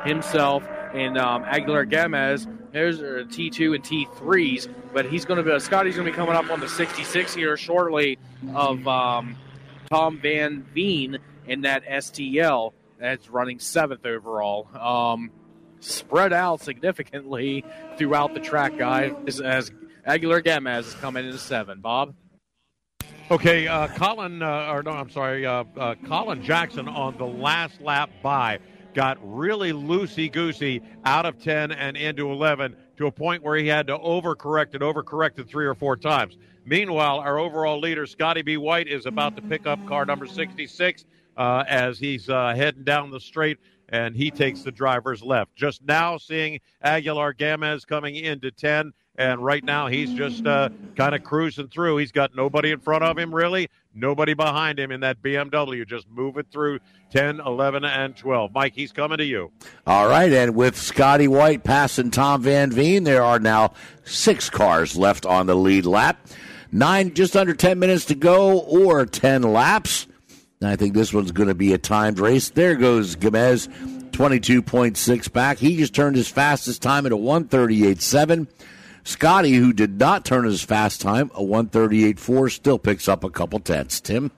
himself and um, Aguilar-Gomez. There's uh, T two and T threes, but he's going to be uh, Scotty's going to be coming up on the sixty-six here shortly of um, Tom Van Veen in that S T L that's running seventh overall. Um, spread out significantly throughout the track, guys, as, as Aguilar-Gomez is coming into seven. Bob? Okay, uh, Colin, uh, or no, I'm sorry, uh, uh, Colin Jackson on the last lap by got really loosey-goosey out of ten and into eleven to a point where he had to overcorrect and overcorrected three or four times. Meanwhile, our overall leader, Scotty B. White, is about to pick up car number sixty-six uh, as he's uh, heading down the straight, and he takes the driver's left. Just now seeing Aguilar-Gomez coming into ten, and right now he's just uh, kind of cruising through. He's got nobody in front of him, really, nobody behind him in that B M W. Just move it through ten, eleven, and twelve. Mike, he's coming to you. All right, and with Scotty White passing Tom Van Veen, there are now six cars left on the lead lap. Nine, just under ten minutes to go, or ten laps. I think this one's going to be a timed race. There goes Gomez, twenty-two point six back. He just turned his fastest time at a one thirty-eight point seven. Scotty, who did not turn his fast time, a one thirty-eight point four, still picks up a couple tenths. Tim?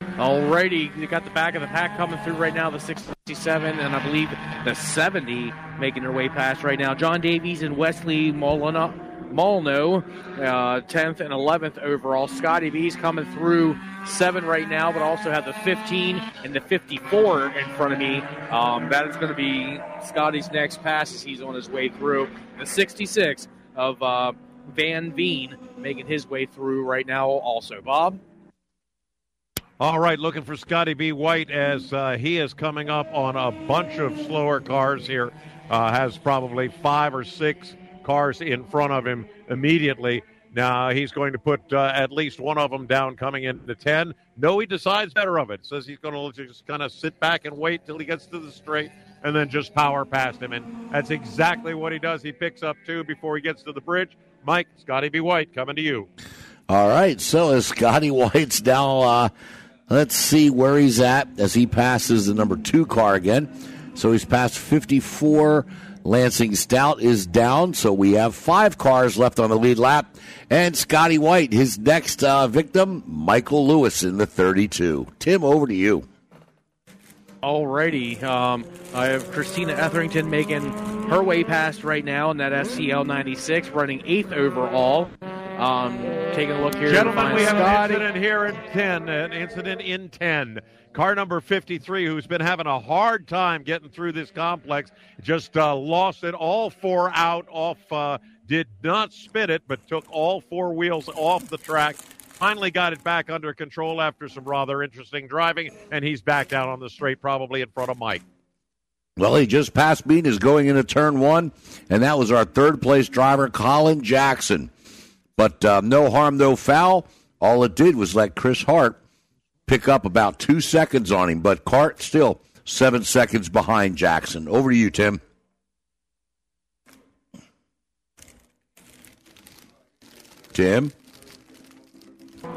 Alrighty, you got the back of the pack coming through right now, the sixty-seven, and I believe the seventy making their way past right now. John Davies and Wesley Molno, Molno uh, tenth and eleventh overall. Scotty B's coming through seven right now, but also have the fifteen and the fifty-four in front of me. Um, that is going to be Scotty's next pass as he's on his way through. The sixty-six of uh, Van Veen making his way through right now also. Bob? All right, looking for Scotty B. White as uh, he is coming up on a bunch of slower cars here. Uh, has probably five or six cars in front of him immediately. Now he's going to put uh, at least one of them down coming into ten. No, he decides better of it. Says he's going to just kind of sit back and wait till he gets to the straight and then just power past him. And that's exactly what he does. He picks up two before he gets to the bridge. Mike, Scotty B. White coming to you. All right, so as Scotty White's now, uh, let's see where he's at as he passes the number two car again. So he's passed fifty-four. Lansing Stout is down, so we have five cars left on the lead lap. And Scotty White, his next uh, victim, Michael Lewis in the thirty-two. Tim, over to you. Alrighty. Um, I have Christina Etherington making her way past right now in that S C L ninety-six, running eighth overall. Um, taking a look here. Gentlemen, we have Scotty. An incident here in ten, an incident in ten. Car number fifty-three, who's been having a hard time getting through this complex, just uh, lost it all four out off, uh, did not spin it, but took all four wheels off the track. Finally got it back under control after some rather interesting driving, and he's back down on the straight, probably in front of Mike. Well, he just passed me and is going into turn one, and that was our third-place driver, Colin Jackson. But uh, no harm, no foul. All it did was let Chris Hart pick up about two seconds on him, but Cart still seven seconds behind Jackson. Over to you, Tim. Tim?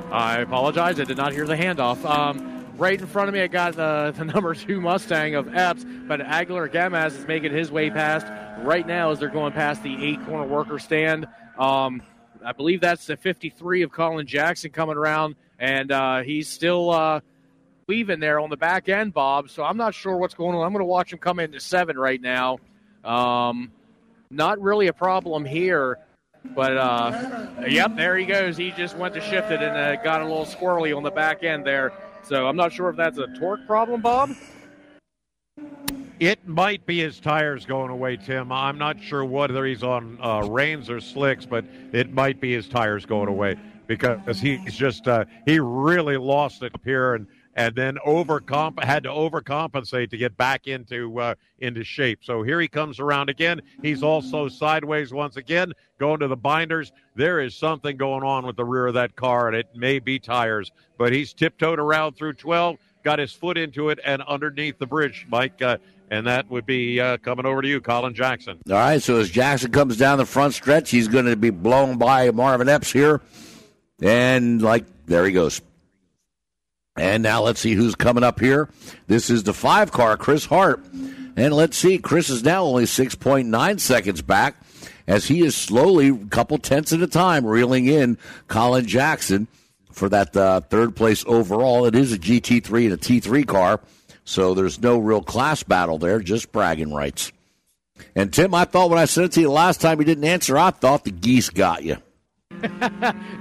I apologize. I did not hear the handoff. Um, right in front of me, I got the, the number two Mustang of Epps, but Aguilar-Gomez is making his way past right now as they're going past the eight-corner worker stand. Um, I believe that's the fifty-three of Colin Jackson coming around. And uh, he's still uh, weaving there on the back end, Bob. So I'm not sure what's going on. I'm going to watch him come into seven right now. Um, not really a problem here. But, uh, yep, there he goes. He just went to shift it and uh, got a little squirrely on the back end there So I'm not sure if that's a torque problem, Bob. It might be his tires going away, Tim. I'm not sure whether he's on uh, rains or slicks, but it might be his tires going away because he's just uh, he really lost it up here and and then overcomp had to overcompensate to get back into uh, into shape. So here he comes around again. He's also sideways once again, going to the binders. There is something going on with the rear of that car, and it may be tires. But he's tiptoed around through twelve, got his foot into it, and underneath the bridge, Mike. Uh, And that would be uh, coming over to you, Colin Jackson. All right, so as Jackson comes down the front stretch, he's going to be blown by Marvin Epps here. And, like, there he goes. And now let's see who's coming up here. This is the five car, Chris Hart. And let's see, Chris is now only six point nine seconds back as he is slowly, a couple tenths at a time, reeling in Colin Jackson for that uh, third place overall. It is a G T three and a T three car. So there's no real class battle there, just bragging rights. And, Tim, I thought when I said it to you last time you didn't answer, I thought the geese got you.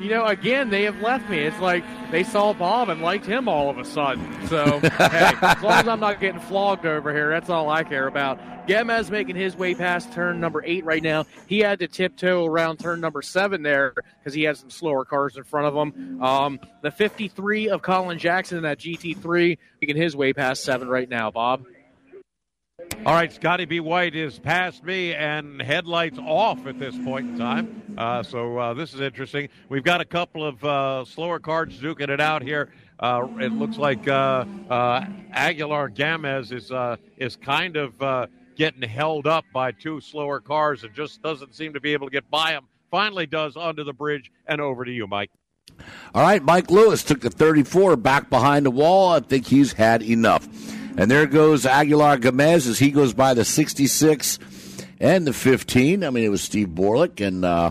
You know, again, they have left me. It's like they saw Bob and liked him all of a sudden. So, hey, as long as I'm not getting flogged over here, that's all I care about. Gomez making his way past turn number eight right now. He had to tiptoe around turn number seven there because he had some slower cars in front of him. Um, the fifty-three of Colin Jackson in that G T three making his way past seven right now, Bob. All right, Scotty B. White is past me and headlights off at this point in time. Uh, so uh, this is interesting. We've got a couple of uh, slower cars duking it out here. Uh, it looks like uh, uh, Aguilar-Gomez is uh, is kind of uh, getting held up by two slower cars and just doesn't seem to be able to get by them. Finally does under the bridge, and over to you, Mike. All right, Mike Lewis took the thirty-four back behind the wall. I think he's had enough. And there goes Aguilar-Gomez as he goes by the sixty-six and the fifteen. I mean, it was Steve Borlick and, uh,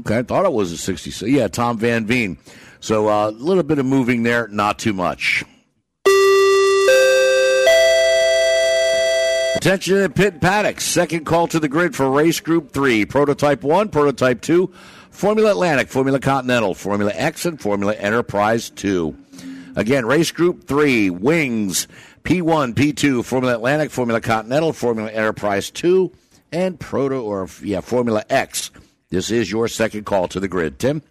okay, I thought it was a sixty-six. Yeah, Tom Van Veen. So a uh, little bit of moving there, not too much. Attention at pit paddocks. Second call to the grid for race group three. Prototype one, prototype two, Formula Atlantic, Formula Continental, Formula X, and Formula Enterprise two. Again, race group three, wings, P one, P two, Formula Atlantic, Formula Continental, Formula Enterprise two, and Proto, or, yeah, Formula X. This is your second call to the grid. Tim?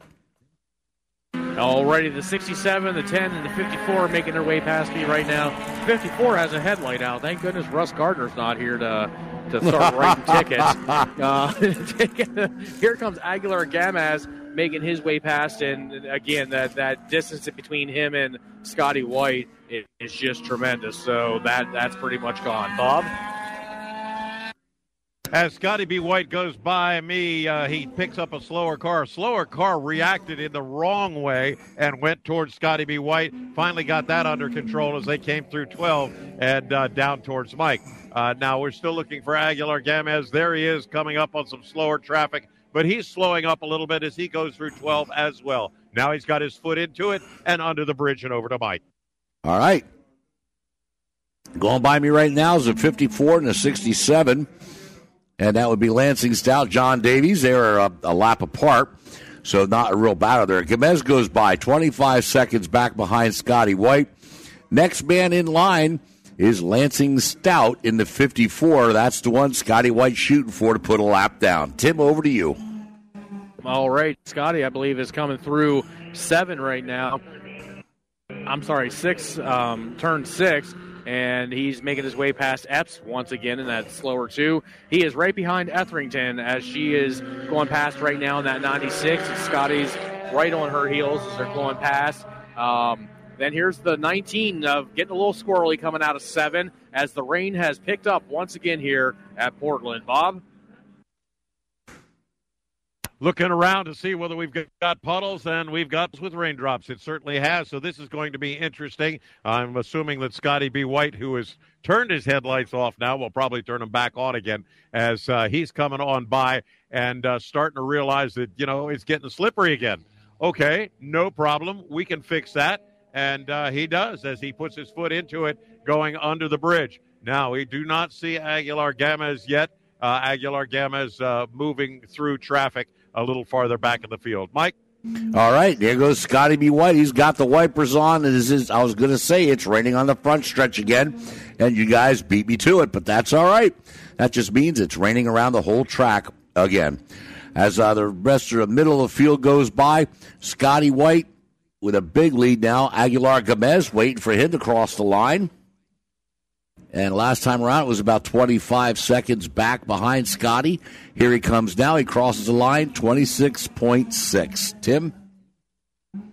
Alrighty, the sixty-seven, the ten, and the fifty-four are making their way past me right now. fifty-four has a headlight out. Thank goodness Russ Gardner's not here to to start writing tickets. Uh, here comes Aguilar-Gomez making his way past, and again, that, that distance between him and Scotty White is it, just tremendous. So that that's pretty much gone. Bob? As Scotty B. White goes by me, uh, he picks up a slower car. A slower car reacted in the wrong way and went towards Scotty B. White. Finally got that under control as they came through twelve and uh, down towards Mike. Uh, now we're still looking for Aguilar-Gomez. There he is coming up on some slower traffic. But he's slowing up a little bit as he goes through twelve as well. Now he's got his foot into it and under the bridge and over to Mike. All right. Going by me right now is a fifty-four and a sixty-seven. And that would be Lansing Stout, John Davies. They are a, a lap apart, so not a real battle there. Gomez goes by twenty-five seconds back behind Scotty White. Next man in line is Lansing Stout in the fifty-four. That's the one Scotty White's shooting for to put a lap down. Tim, over to you. All right, Scotty, I believe, is coming through seven right now. I'm sorry, six, um, turn six, and he's making his way past Epps once again in that slower two. He is right behind Etherington as she is going past right now in that ninety-six. Scotty's right on her heels as they're going past. Um, Then here's the nineteen of getting a little squirrely coming out of seven as the rain has picked up once again here at Portland. Bob? Looking around to see whether we've got puddles, and we've got with raindrops. It certainly has, so this is going to be interesting. I'm assuming that Scotty B. White, who has turned his headlights off now, will probably turn them back on again as uh, he's coming on by and uh, starting to realize that, you know, it's getting slippery again. Okay, no problem. We can fix that. And uh, he does as he puts his foot into it, going under the bridge. Now, we do not see Aguilar-Gomez yet. Uh, Aguilar-Gomez uh, moving through traffic a little farther back in the field. Mike? All right, there goes Scotty B. White. He's got the wipers on. And this is, I was going to say, it's raining on the front stretch again, and you guys beat me to it, but that's all right. That just means it's raining around the whole track again. As uh, the rest of the middle of the field goes by, Scotty White with a big lead now. Aguilar-Gomez waiting for him to cross the line. And last time around, it was about twenty-five seconds back behind Scotty. Here he comes now. He crosses the line, twenty-six point six. Tim?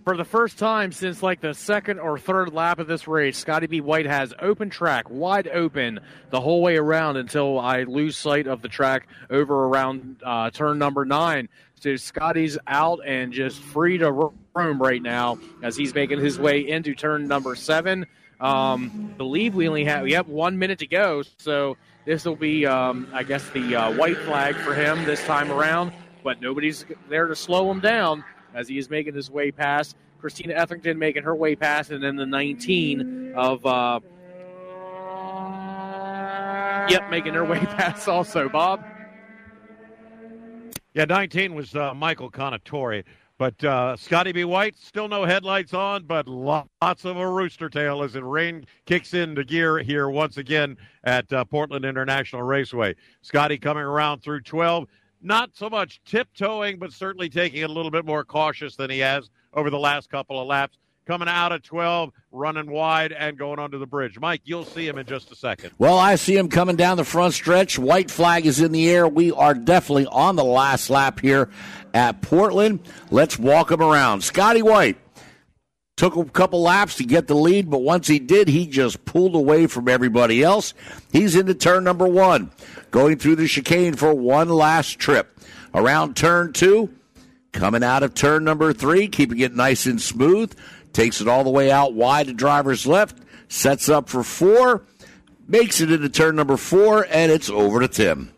For the first time since like the second or third lap of this race, Scotty B. White has open track, wide open the whole way around until I lose sight of the track over around uh, turn number nine. So Scotty's out and just free to roam right now as he's making his way into turn number seven. Um, believe we only have yep one minute to go, so this will be um, I guess the uh, white flag for him this time around. But nobody's there to slow him down as he is making his way past Christina Etherington, making her way past, and then the nineteen of uh, yep making her way past also. Bob, yeah, nineteen was uh, Michael Conatore. But uh, Scotty B. White, still no headlights on, but lots of a rooster tail as the rain kicks into gear here once again at uh, Portland International Raceway. Scotty coming around through twelve, not so much tiptoeing, but certainly taking it a little bit more cautious than he has over the last couple of laps. Coming out of twelve, running wide, and going onto the bridge. Mike, you'll see him in just a second. Well, I see him coming down the front stretch. White flag is in the air. We are definitely on the last lap here at Portland. Let's walk him around. Scotty White took a couple laps to get the lead, but once he did, he just pulled away from everybody else. He's into turn number one, going through the chicane for one last trip. Around turn two, coming out of turn number three, keeping it nice and smooth. Takes it all the way out wide to driver's left, sets up for four, makes it into turn number four, and it's over to Tim.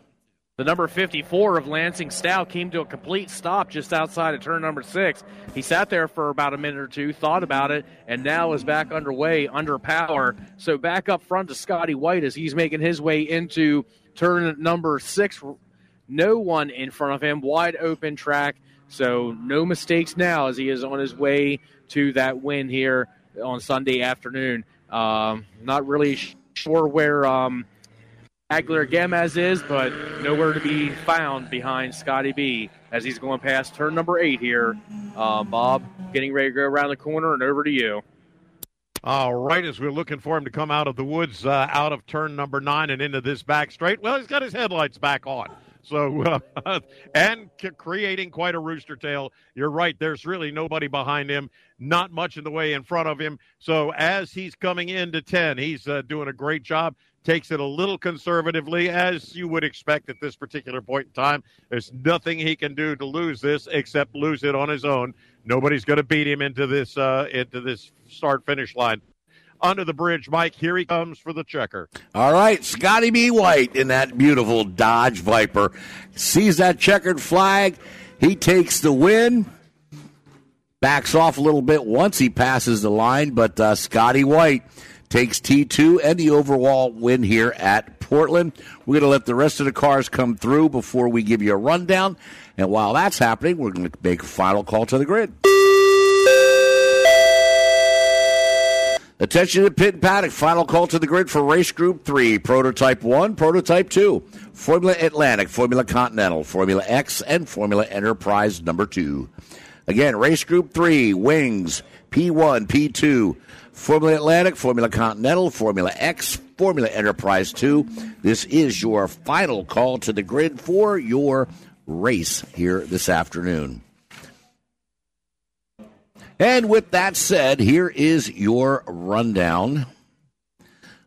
The number fifty-four of Lansing Stout came to a complete stop just outside of turn number six. He sat there for about a minute or two, thought about it, and now is back underway under power. So back up front to Scotty White as he's making his way into turn number six. No one in front of him, wide open track. So no mistakes now as he is on his way to that win here on Sunday afternoon. Um, not really sure where um, Aguilar-Gomez is, but nowhere to be found behind Scotty B as he's going past turn number eight here. Uh, Bob, getting ready to go around the corner, and over to you. All right, as we're looking for him to come out of the woods, uh, out of turn number nine and into this back straight, well, he's got his headlights back on. So, uh, and c- creating quite a rooster tail. You're right. There's really nobody behind him, not much in the way in front of him. So as he's coming into ten, he's uh, doing a great job. Takes it a little conservatively, as you would expect at this particular point in time. There's nothing he can do to lose this except lose it on his own. Nobody's going to beat him into this uh, into this start-finish line. Under the bridge, Mike, here he comes for the checker. All right, Scotty B. White in that beautiful Dodge Viper. Sees that checkered flag. He takes the win. Backs off a little bit once he passes the line, but uh, Scotty White takes T two and the overall win here at Portland. We're going to let the rest of the cars come through before we give you a rundown. And while that's happening, we're going to make a final call to the grid. Attention to pit and paddock. Final call to the grid for race group three, prototype one, prototype two, Formula Atlantic, Formula Continental, Formula X, and Formula Enterprise number two. Again, race group three, wings, P one, P two, Formula Atlantic, Formula Continental, Formula X, Formula Enterprise two. This is your final call to the grid for your race here this afternoon. And with that said, here is your rundown.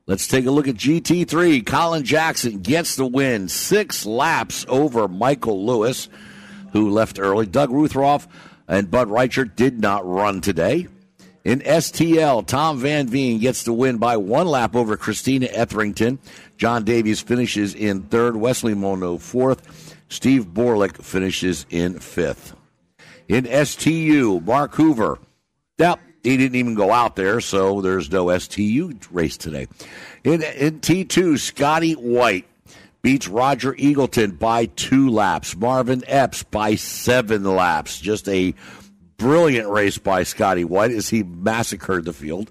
Let's take a look at G T three. Colin Jackson gets the win. Six laps over Michael Lewis, who left early. Doug Ruthroff and Bud Reichert did not run today. In S T L, Tom Van Veen gets the win by one lap over Christina Etherington. John Davies finishes in third. Wesley Molno fourth. Steve Borlick finishes in fifth. In S T U, Mark Hoover. Now, he didn't even go out there, so there's no S T U race today. In, in T two, Scotty White beats Roger Eagleton by two laps. Marvin Epps by seven laps. Just a brilliant race by Scotty White as he massacred the field.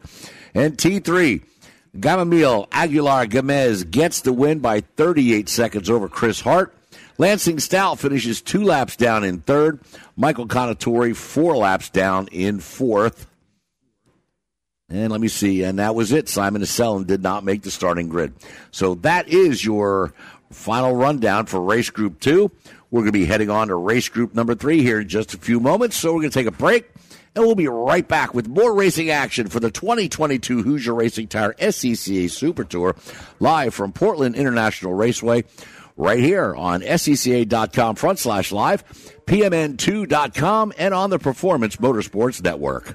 And T three, Gamaliel Aguilar-Gomez gets the win by thirty-eight seconds over Chris Hart. Lansing Stout finishes two laps down in third. Michael Conatore four laps down in fourth. And let me see, and that was it. Simon Iselin did not make the starting grid. So that is your final rundown for race group two. We're going to be heading on to race group number three here in just a few moments. So we're going to take a break, and we'll be right back with more racing action for the twenty twenty-two Hoosier Racing Tire S C C A SuperTour, live from Portland International Raceway, right here on S C C A dot com front slash live, P M N two dot com, and on the Performance Motorsports Network.